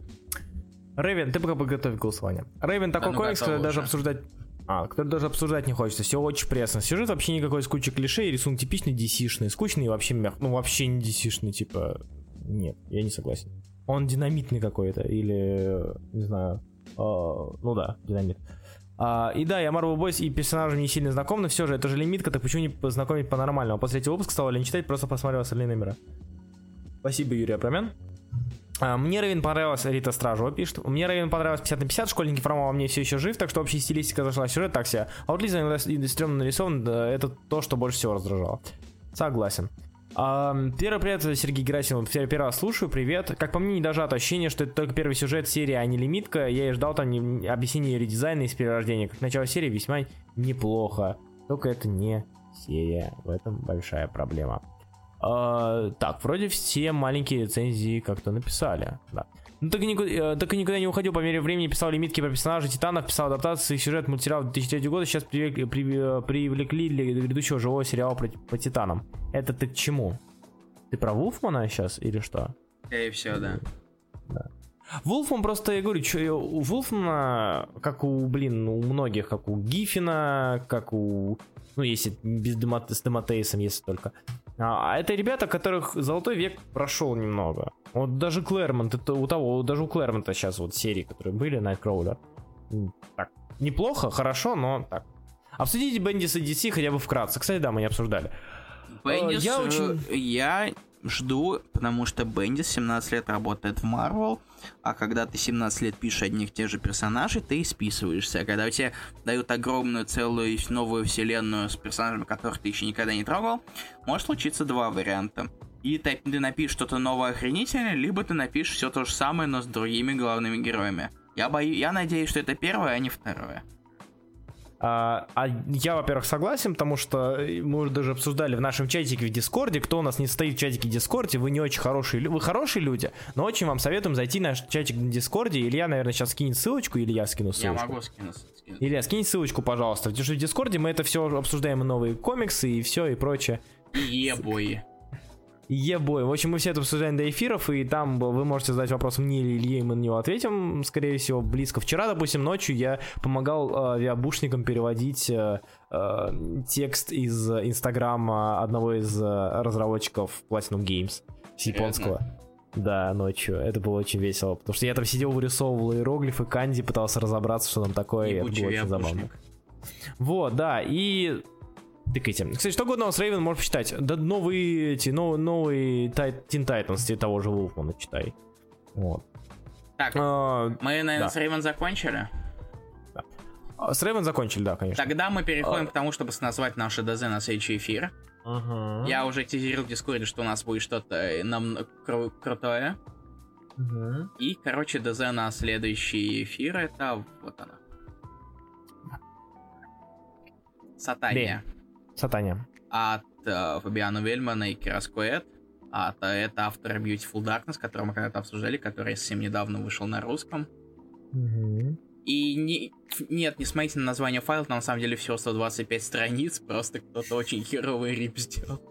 Рэйвен, ты пока подготовь голосование. Рэйвен такой комикс, который даже обсуждать... который даже обсуждать не хочется, все очень пресно. Сюжет вообще никакой с кучей клише, рисунок типичный DC-шный, скучный и вообще мягкий. Ну, вообще не DC-шный, типа... Нет, я не согласен. Он динамитный какой-то, или... Не знаю... ну да, динамит. И да, я Marvel Boys и персонажам не сильно знаком, но все же, это же лимитка, так почему не познакомить по-нормальному? После этого выпуска стал Лен читать, просто посмотрел остальные номера. Спасибо, Юрий Абрамян. Мне Рэйвен понравилась, Рита Стражева пишет. Мне Рэйвен понравилась 50/50, школьники Фрома во мне все еще жив, так что общая стилистика зашла, сюжет так себе. А вот Лиза иногда стрёмно нарисован, да, это то, что больше всего раздражало. Согласен. Первый привет, Сергей Герасимов. Первый раз слушаю, привет. Как по мне, не дожато ощущение, что это только первый сюжет серии, а не лимитка. Я и ждал там объяснение редизайна из перерождения. Как начало серии весьма неплохо. Только это не серия. В этом большая проблема. Так, вроде все маленькие рецензии как-то написали. Да. Ну так и никуда не уходил. По мере времени писал лимитки про персонажей титанов, писал адаптации, сюжет мультсериала 2003 года. Сейчас привлекли для грядущего живого сериала по титанам. Это ты к чему? Ты про Вулфмана сейчас или что? И все, да. Вулфман просто, я говорю, у Вулфмана, как у, у многих, как у Гиффина, как у... Ну, если без с Демотеисом, если только. А это ребята, которых золотой век прошел немного. Вот даже Клэрмонт, это даже у Клэрмонта сейчас вот серии, которые были, Найткроулер. Так, неплохо, хорошо, но так. Обсудите Бендис и DC хотя бы вкратце. Кстати, да, мы не обсуждали. Бендис, я жду, потому что Бендис 17 лет работает в Marvel, а когда ты 17 лет пишешь одних тех же персонажей, ты списываешься. А когда тебе дают огромную целую новую вселенную с персонажами, которых ты еще никогда не трогал, может случиться два варианта. Или ты напишешь что-то новое охренительное, либо ты напишешь все то же самое, но с другими главными героями. Я надеюсь, что это первое, а не второе. Я, во-первых, согласен, потому что мы уже даже обсуждали в нашем чатике в Дискорде, кто у нас не стоит в чатике в Дискорде, вы не очень хорошие люди, вы хорошие люди, но очень вам советуем зайти в наш чатик на Дискорде. Илья, наверное, сейчас скинет ссылочку, или я скину ссылочку. Я могу скинуть. Илья, скинь ссылочку, пожалуйста, потому что в Дискорде мы это все обсуждаем, и новые комиксы, и все, и прочее. Ебой. В общем, мы все это обсуждаем до эфиров, и там вы можете задать вопрос мне или Илье, и мы на него ответим, скорее всего, близко. Вчера, допустим, ночью я помогал авиабушникам переводить текст из Инстаграма одного из разработчиков Platinum Games с японского. Да, ночью. Это было очень весело, потому что я там сидел, вырисовывал иероглифы, канди, пытался разобраться, что там такое, и это было очень забавно. Вот, да, и... Тыкайте. Кстати, что угодно с Рейвен можно почитать. Да, новые Teen Titans того же Вулфмана читай. Вот. Так, мы, наверное, да. С Рейвен закончили? Да. С Рейвен закончили, да, конечно. Тогда мы переходим к тому, чтобы назвать наши ДЗ на следующий эфир. Ага. Я уже тизерил в Дискорде, что у нас будет что-то намного крутое. Угу. И, короче, ДЗ на следующий эфир — это вот она. Сатания. Сатания. От Фабиана Вельмана и Кераскоэт. Это автор Beautiful Darkness, которого мы когда-то обсуждали, который совсем недавно вышел на русском. Угу. И не смотрите на название файла, там на самом деле всего 125 страниц, просто кто-то очень херовый рип сделал.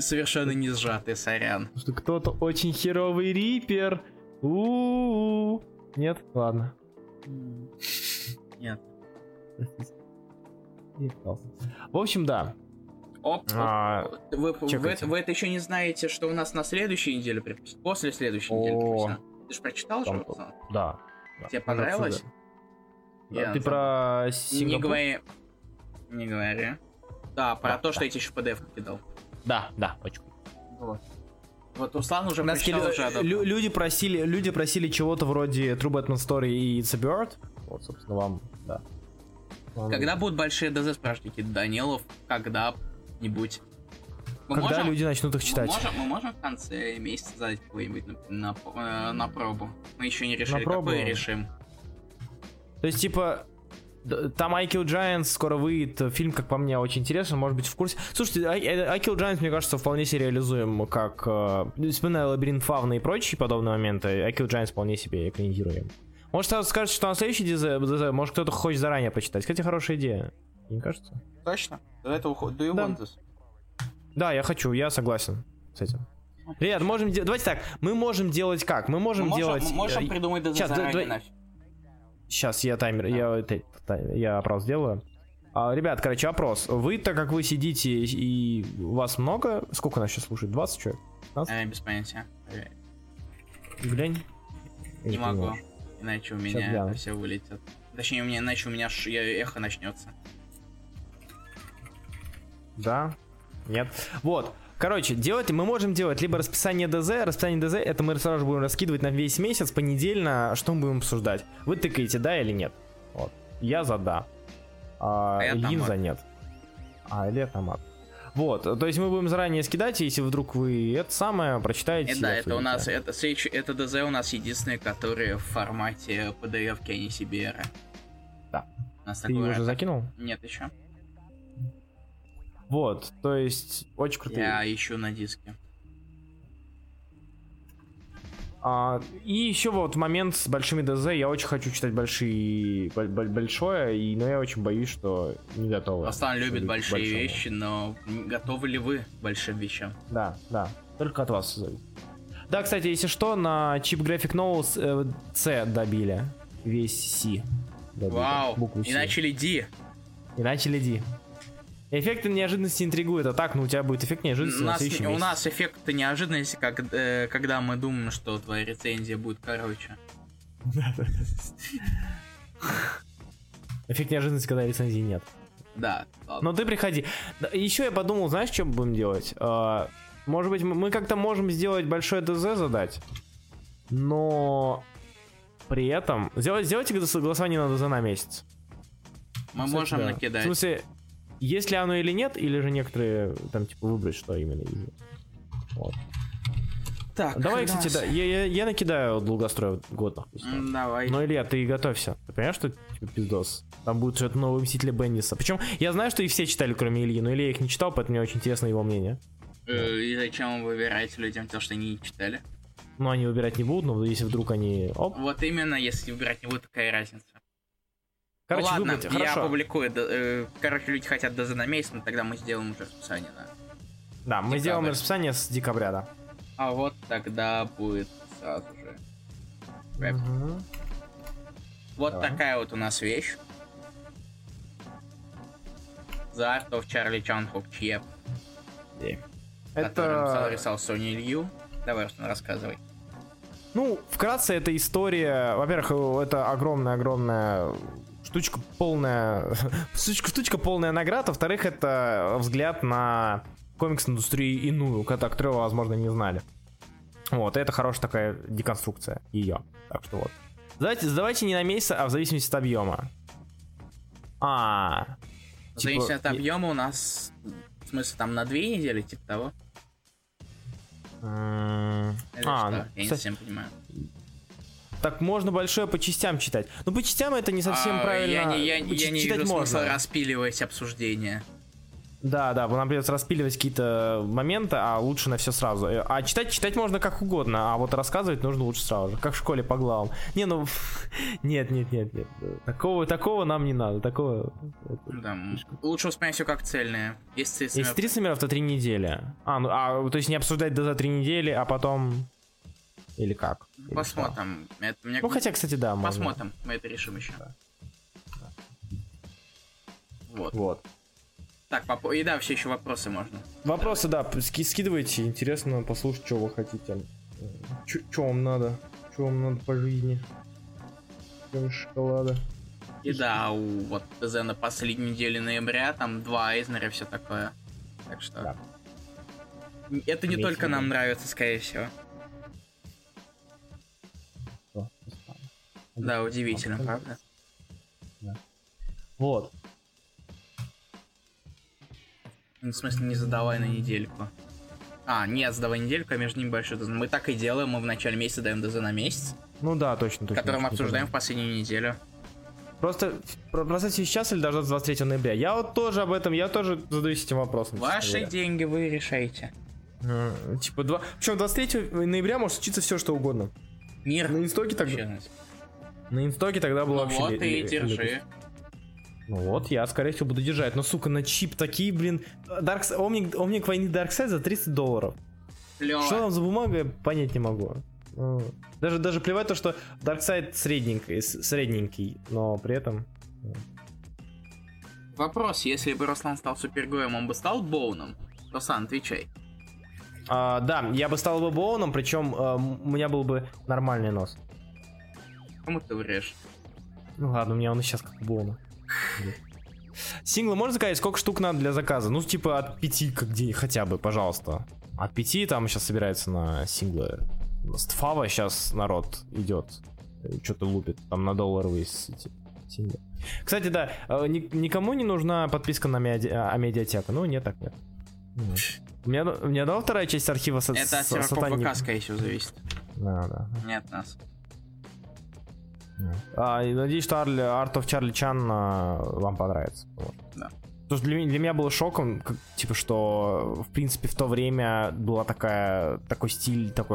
Совершенно не сжатый, сорян. Что кто-то очень херовый рипер. У-у-у. Нет? Ладно. Нет. В общем, да. Вы это еще не знаете, что у нас на следующей неделе, после следующей недели. Ты же прочитал же? Да. Тебе понравилось? Ты про Сингапур? Не говори. Да, про то, что я тебе еще PDF кидал. Да, очень круто. Вот Руслан уже прочитал. Люди просили чего-то вроде True Batman Story и It's a Bird. Вот, собственно, вам, да. Когда будут большие ДЗ, спрашивайте, Никита Данилов, когда-нибудь. Когда люди начнут их читать. Мы можем в конце месяца задать какой-нибудь на пробу. Мы еще не решили, какой решим. То есть, типа... Там I Kill Giants скоро выйдет. Фильм, как по мне, очень интересный, может быть, в курсе. Слушайте, I Kill Giants, мне кажется, вполне себе реализуем, как вспоминая Лабиринт Фавна и прочие подобные моменты. I Kill Giants вполне себе экранизируем. Может, сразу скажете, что на следующий ДЗ, может, кто-то хочет заранее почитать. Кстати, хорошая идея, не кажется? Точно? До этого Do you want this? Да, я хочу, я согласен с этим. Ребят, можем давайте так, мы можем делать как? Мы можем делать... можем придумать ДЗ заранее нафиг. Сейчас я таймер, я опрос сделаю. Ребят, короче, опрос. Вы, так как вы сидите и вас много, сколько нас сейчас слушает? 20 человек? 15? Без понятия. Глянь. Не могу, иначе у меня это все вылетит. Точнее, иначе у меня эхо начнется. Да? Нет? Вот. Короче, мы можем делать либо расписание ДЗ. Расписание ДЗ — это мы сразу же будем раскидывать на весь месяц, понедельно, что мы будем обсуждать. Вы тыкаете, да или нет? Вот. Я за да. Ильин за нет. Илья Тамат. Вот. То есть мы будем заранее скидать, если вдруг вы это самое прочитаете. Да, это у нас, это ДЗ у нас единственные, которые в формате PDF-ки, а не CBR. Да. Ты его уже закинул? Нет, еще. Вот, то есть, очень крутые. Я ищу на диске. И еще вот момент с большими ДЗ. Я очень хочу читать большое, но я очень боюсь, что не готовы. Астан любит большие вещи, но готовы ли вы к большим вещам? Да, только от вас зависит. Да, кстати, если что, на Cheap Graphic Novels C добили. Весь C добили. Вау, букву C. И начали D. Эффекты неожиданности интригуют, а так, у тебя будет эффект неожиданности на следующий месяц. У нас эффект неожиданности, когда мы думаем, что твоя рецензия будет короче. Эффект неожиданности, когда рецензии нет. Да. Но ты приходи. Еще я подумал, знаешь, что мы будем делать? Может быть, мы как-то можем сделать большое ДЗ задать, но при этом... Сделайте голосование на ДЗ на месяц. Мы можем накидать. В смысле... Есть ли оно или нет, или же некоторые там типа выбрать, что именно. Вот. Так. Давай, кстати, да. Я накидаю долгострой год. Давай. Но, Илья, ты готовься. Ты понимаешь, что типа пиздос? Там будет что-то новое Мстители Бендиса. Причем я знаю, что и все читали, кроме Ильи, но Илья их не читал, поэтому мне очень интересно его мнение. И зачем вы выбираете людям то, что они не читали? Ну, они выбирать не будут, но если вдруг они... Оп. Вот именно, если выбирать не будут, такая разница. Короче, ладно, я опубликую. Короче, люди хотят ДЗ на месяц, но тогда мы сделаем уже расписание, да. Да, мы сделаем расписание с декабря, да. А вот тогда будет сразу же. Угу. Вот давай. Такая вот у нас вещь. The Art of Charlie Chan-Hok Chiep. Это рисовал Соня Илью. Давай, Руслан, рассказывай. Ну, вкратце, это история. Во-первых, это огромная-огромная штучка полная наград. Во-вторых, это взгляд на комикс-индустрию иную, которую, возможно, не знали. Вот, это хорошая такая деконструкция ее. Так что вот. Давайте не на месяц, а в зависимости от объема. В зависимости от объема у нас В смысле, там на 2 недели, типа того? Я не совсем понимаю. Так можно большое по частям читать. Ну, по частям это не совсем правильно. Я не вижу смысла распиливать обсуждение. Да, нам придется распиливать какие-то моменты, а лучше на все сразу. А читать можно как угодно, а вот рассказывать нужно лучше сразу же, как в школе по главам. Нет. Такого нам не надо, такого... Да, лучше воспринимать все как цельное. Если 3 суммеров, то 3 недели. То есть не обсуждать за 3 недели, а потом... Или как? Посмотрим. Или хотя, кстати, да, можно. Посмотрим, мы это решим еще. Да. Вот. Так, и да, все еще вопросы можно. Вопросы, да, скидывайте. Интересно послушать, что вы хотите. Что вам надо? Что вам надо по жизни? Кроме шоколада. И да, вот ТЗ на последней неделе ноября, там 2 Эйзнера и все такое. Так что... Да. Это не только нам нравится, скорее всего. Да, удивительно, правда? Да. Вот. В смысле, не задавай на недельку. Не задавай недельку, а между ними большой ДЗ. Мы так и делаем, мы в начале месяца даем ДЗ на месяц. Ну да, точно. Который мы обсуждаем в последнюю неделю. Просто сейчас или даже 23 ноября? Я вот тоже об этом, я тоже задаюсь этим вопросом. Ваши деньги вы решаете. Причем 23 ноября может случиться все, что угодно. Мир. На инстоке тогда было вообще... Вот и держи. Я, скорее всего, буду держать. Но, сука, на чип такие, блин... Омник войны Дарксайд за $30. Плевать. Что там за бумага, понять не могу. Даже плевать то, что Дарксайд средненький, но при этом... Вопрос, если бы Руслан стал супергероем, он бы стал Боуном? Руслан, отвечай. Да, я бы стал бы Боуном, причем у меня был бы нормальный нос. Кому ты врешь? Ну ладно, у меня он и сейчас как Боуна. Синглы можно заказать? Сколько штук надо для заказа? Ну, типа от 5 как день хотя бы, пожалуйста. От 5 там сейчас собирается на синглы. С Тфава сейчас народ идет. Что-то лупит там на долларовые синглы. Кстати, да, никому не нужна подписка на медиатеку. Ну, нет, так нет. У меня дала 2 часть архива Сатани. Это от Сероков ВК, скорее всего, зависит. Да. Не от нас. Надеюсь, что Art of Charlie Chan вам понравится. Да. Потому что для меня было шоком, что в принципе в то время был такой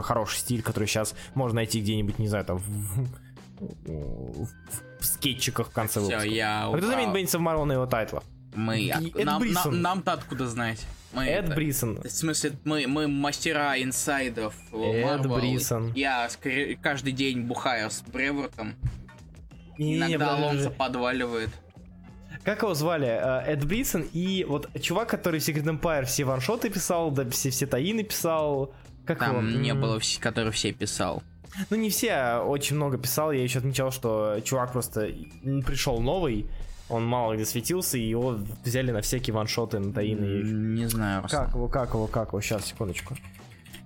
хороший стиль, который сейчас можно найти где-нибудь, не знаю, там в скетчиках в конце выпуска. Кто заменит Бенниса в Марвел на его тайтлах? Эд Бриссон. Нам-то откуда знать? Эд Бриссон. В смысле, мы мастера инсайдов Марвел. Эд Бриссон. Я каждый день бухаю с Бревортом. Иногда Лонса подваливает. Как его звали? Эд Бриссон и вот чувак, который в Secret Empire все ваншоты писал, да все таины писал. Как там его? Не было, который все писал. Ну не все, а очень много писал. Я еще отмечал, что чувак просто пришел новый. Он мало где светился, и его взяли на всякие ваншоты, на таины. Не знаю. Как его? Сейчас, секундочку.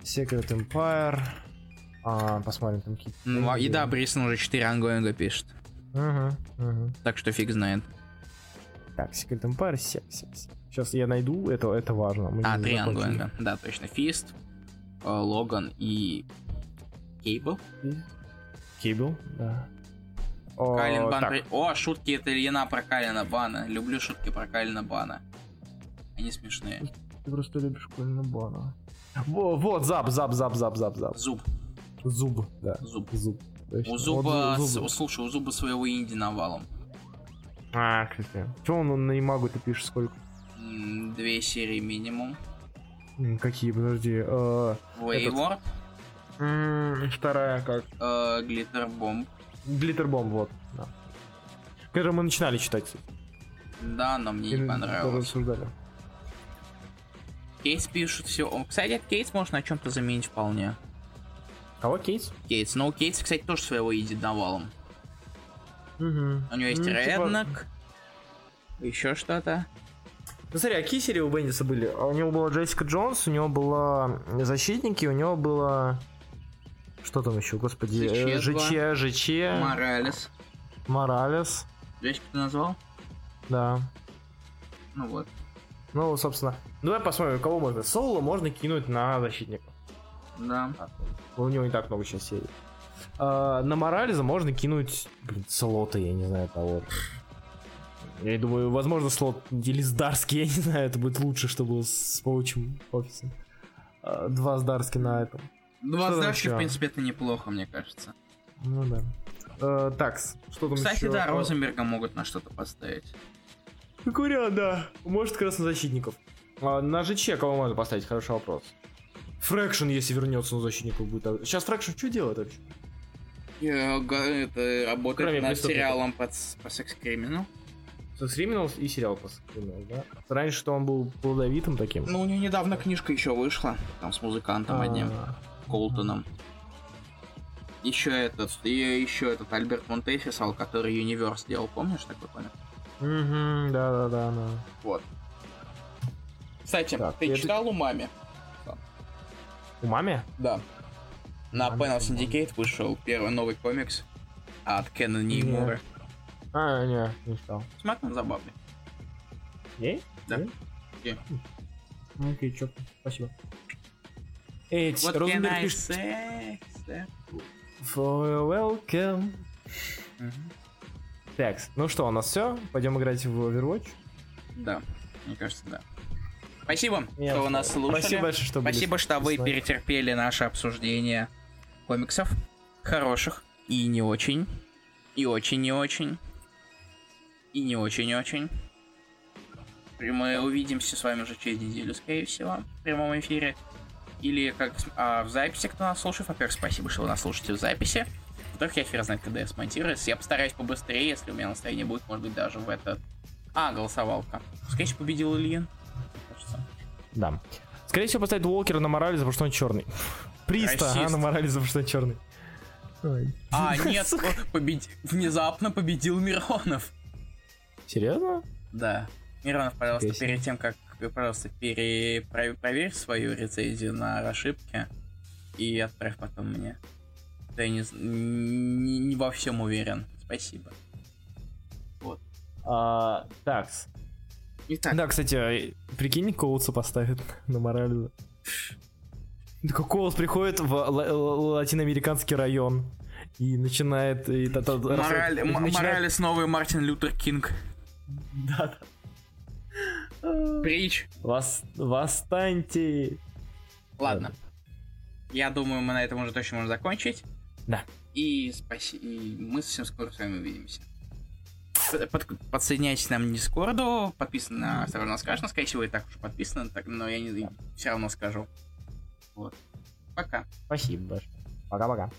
Secret Empire. Посмотрим там какие-то... И да, Брисон уже 4 ангоинга пишет. Угу. Так что фиг знает. Так, Secret Empire, сейчас я найду, это важно. Мы 3 ангоинга. Да, точно. Фист, Логан и... Кейбл, да. Калин Бан... шутки это Ильина про Калина Бана. Люблю шутки про Калина Бана. Они смешные. Ты просто любишь Калина Бана. Вот, зап. Зуб, да. Зуб. У Зуба... Слушай, у Зуба своего инди навалом. Кстати. Чего он на Имагу ты пишешь сколько? 2 серии минимум. Какие, подожди. Wayward. 2 как? Глиттербомб, вот. Да. Который мы начинали читать. Да, но мне не понравилось. Кейтс пишет все. Кстати, от Кейтс можно на чем-то заменить вполне. Кого Кейтс? Кейтс. Но у Кейтс, кстати, тоже своего едет навалом. Угу. У него есть Реднок. Типа... Еще что-то. Смотри, а какие серии у Бендиса были? У него была Джессика Джонс, у него была Защитники, у него было... Что там еще, господи? ЖЧ. Моралес. Вещь, кто назвал? Да. Ну вот. Ну, собственно, давай посмотрим, кого можно. Соло можно кинуть на защитника. Да. У него не так много сейчас серий. На Морализа можно кинуть, блин, слоты, я не знаю того. Я думаю, возможно, слот Делиздарский, я не знаю, это будет лучше, что было с Паучим офисом. Два Здарски на этом. Два Здарски, в принципе, это неплохо, мне кажется. Ну да. Такс, что там кстати, еще? Да, Розенберга могут на что-то поставить. Как вариант, да. Может, краснозащитников. На ЖЧ кого можно поставить? Хороший вопрос. Фрэкшн, если вернется, на защитников будет. Сейчас Фрэкшн что делает вообще? Это работает кроме над сериалом по секс-криминалу. Секс-криминал и сериал по секс-криминалу, да? Раньше что он был плодовитым таким. Ну, у него недавно книжка еще вышла. Там с музыкантом одним. Колтоном. Еще этот Альберт Монте писал, который Юниверс делал, помнишь такой комикс? Угу, да. Вот. Кстати, так, ты читал Умами? Умами? Да. На Panel Syndicate вышел первый новый комикс от Кена Ниимура. Не читал. Смотри, он забавный. Ей? Да. Окей, чё, спасибо. Вот can I say that? Welcome. Так, ну что, у нас все? Пойдем играть в Overwatch? Да, мне кажется, да. Спасибо, что вы нас слушали. Спасибо большое, что были. Спасибо, что вы перетерпели наше обсуждение комиксов. Хороших и не очень. И очень-не очень. И не очень-очень. Мы увидимся с вами уже через неделю, скорее всего, в прямом эфире. Или как в записи, кто нас слушает. Во-первых, спасибо, что вы нас слушаете в записи. Во-вторых, я хер знает, когда я смонтируюсь. Я постараюсь побыстрее, если у меня настроение будет, может быть, даже в этот... голосовалка. Скорее всего, победил Ильин. Да. Скорее всего, поставить Уолкера на Морализа, потому что он черный. Приста на Морализа, потому что он черный. Ой. Нет, внезапно победил Миронов. Серьезно? Да. Миронов, пожалуйста, перед тем, как пожалуйста, проверь свою рецензию на ошибки и отправь потом мне. Да я не во всем уверен. Спасибо. Вот. Такс. Итак. Да, кстати, прикинь, Коутса поставит на Морализа. Такой Коутс приходит в латиноамериканский район и начинает... Моралис новый Мартин Лютер Кинг. Да-да. Прич. Восстаньте. Ладно. Я думаю, мы на этом уже точно можем закончить. Да. И мы совсем скоро с вами увидимся. Подсоединяйтесь нам к Дискорду, подписаны на все равно скажу, скорее всего, и так уже подписаны, но я не все равно скажу. Вот. Пока. Спасибо большое. Пока-пока.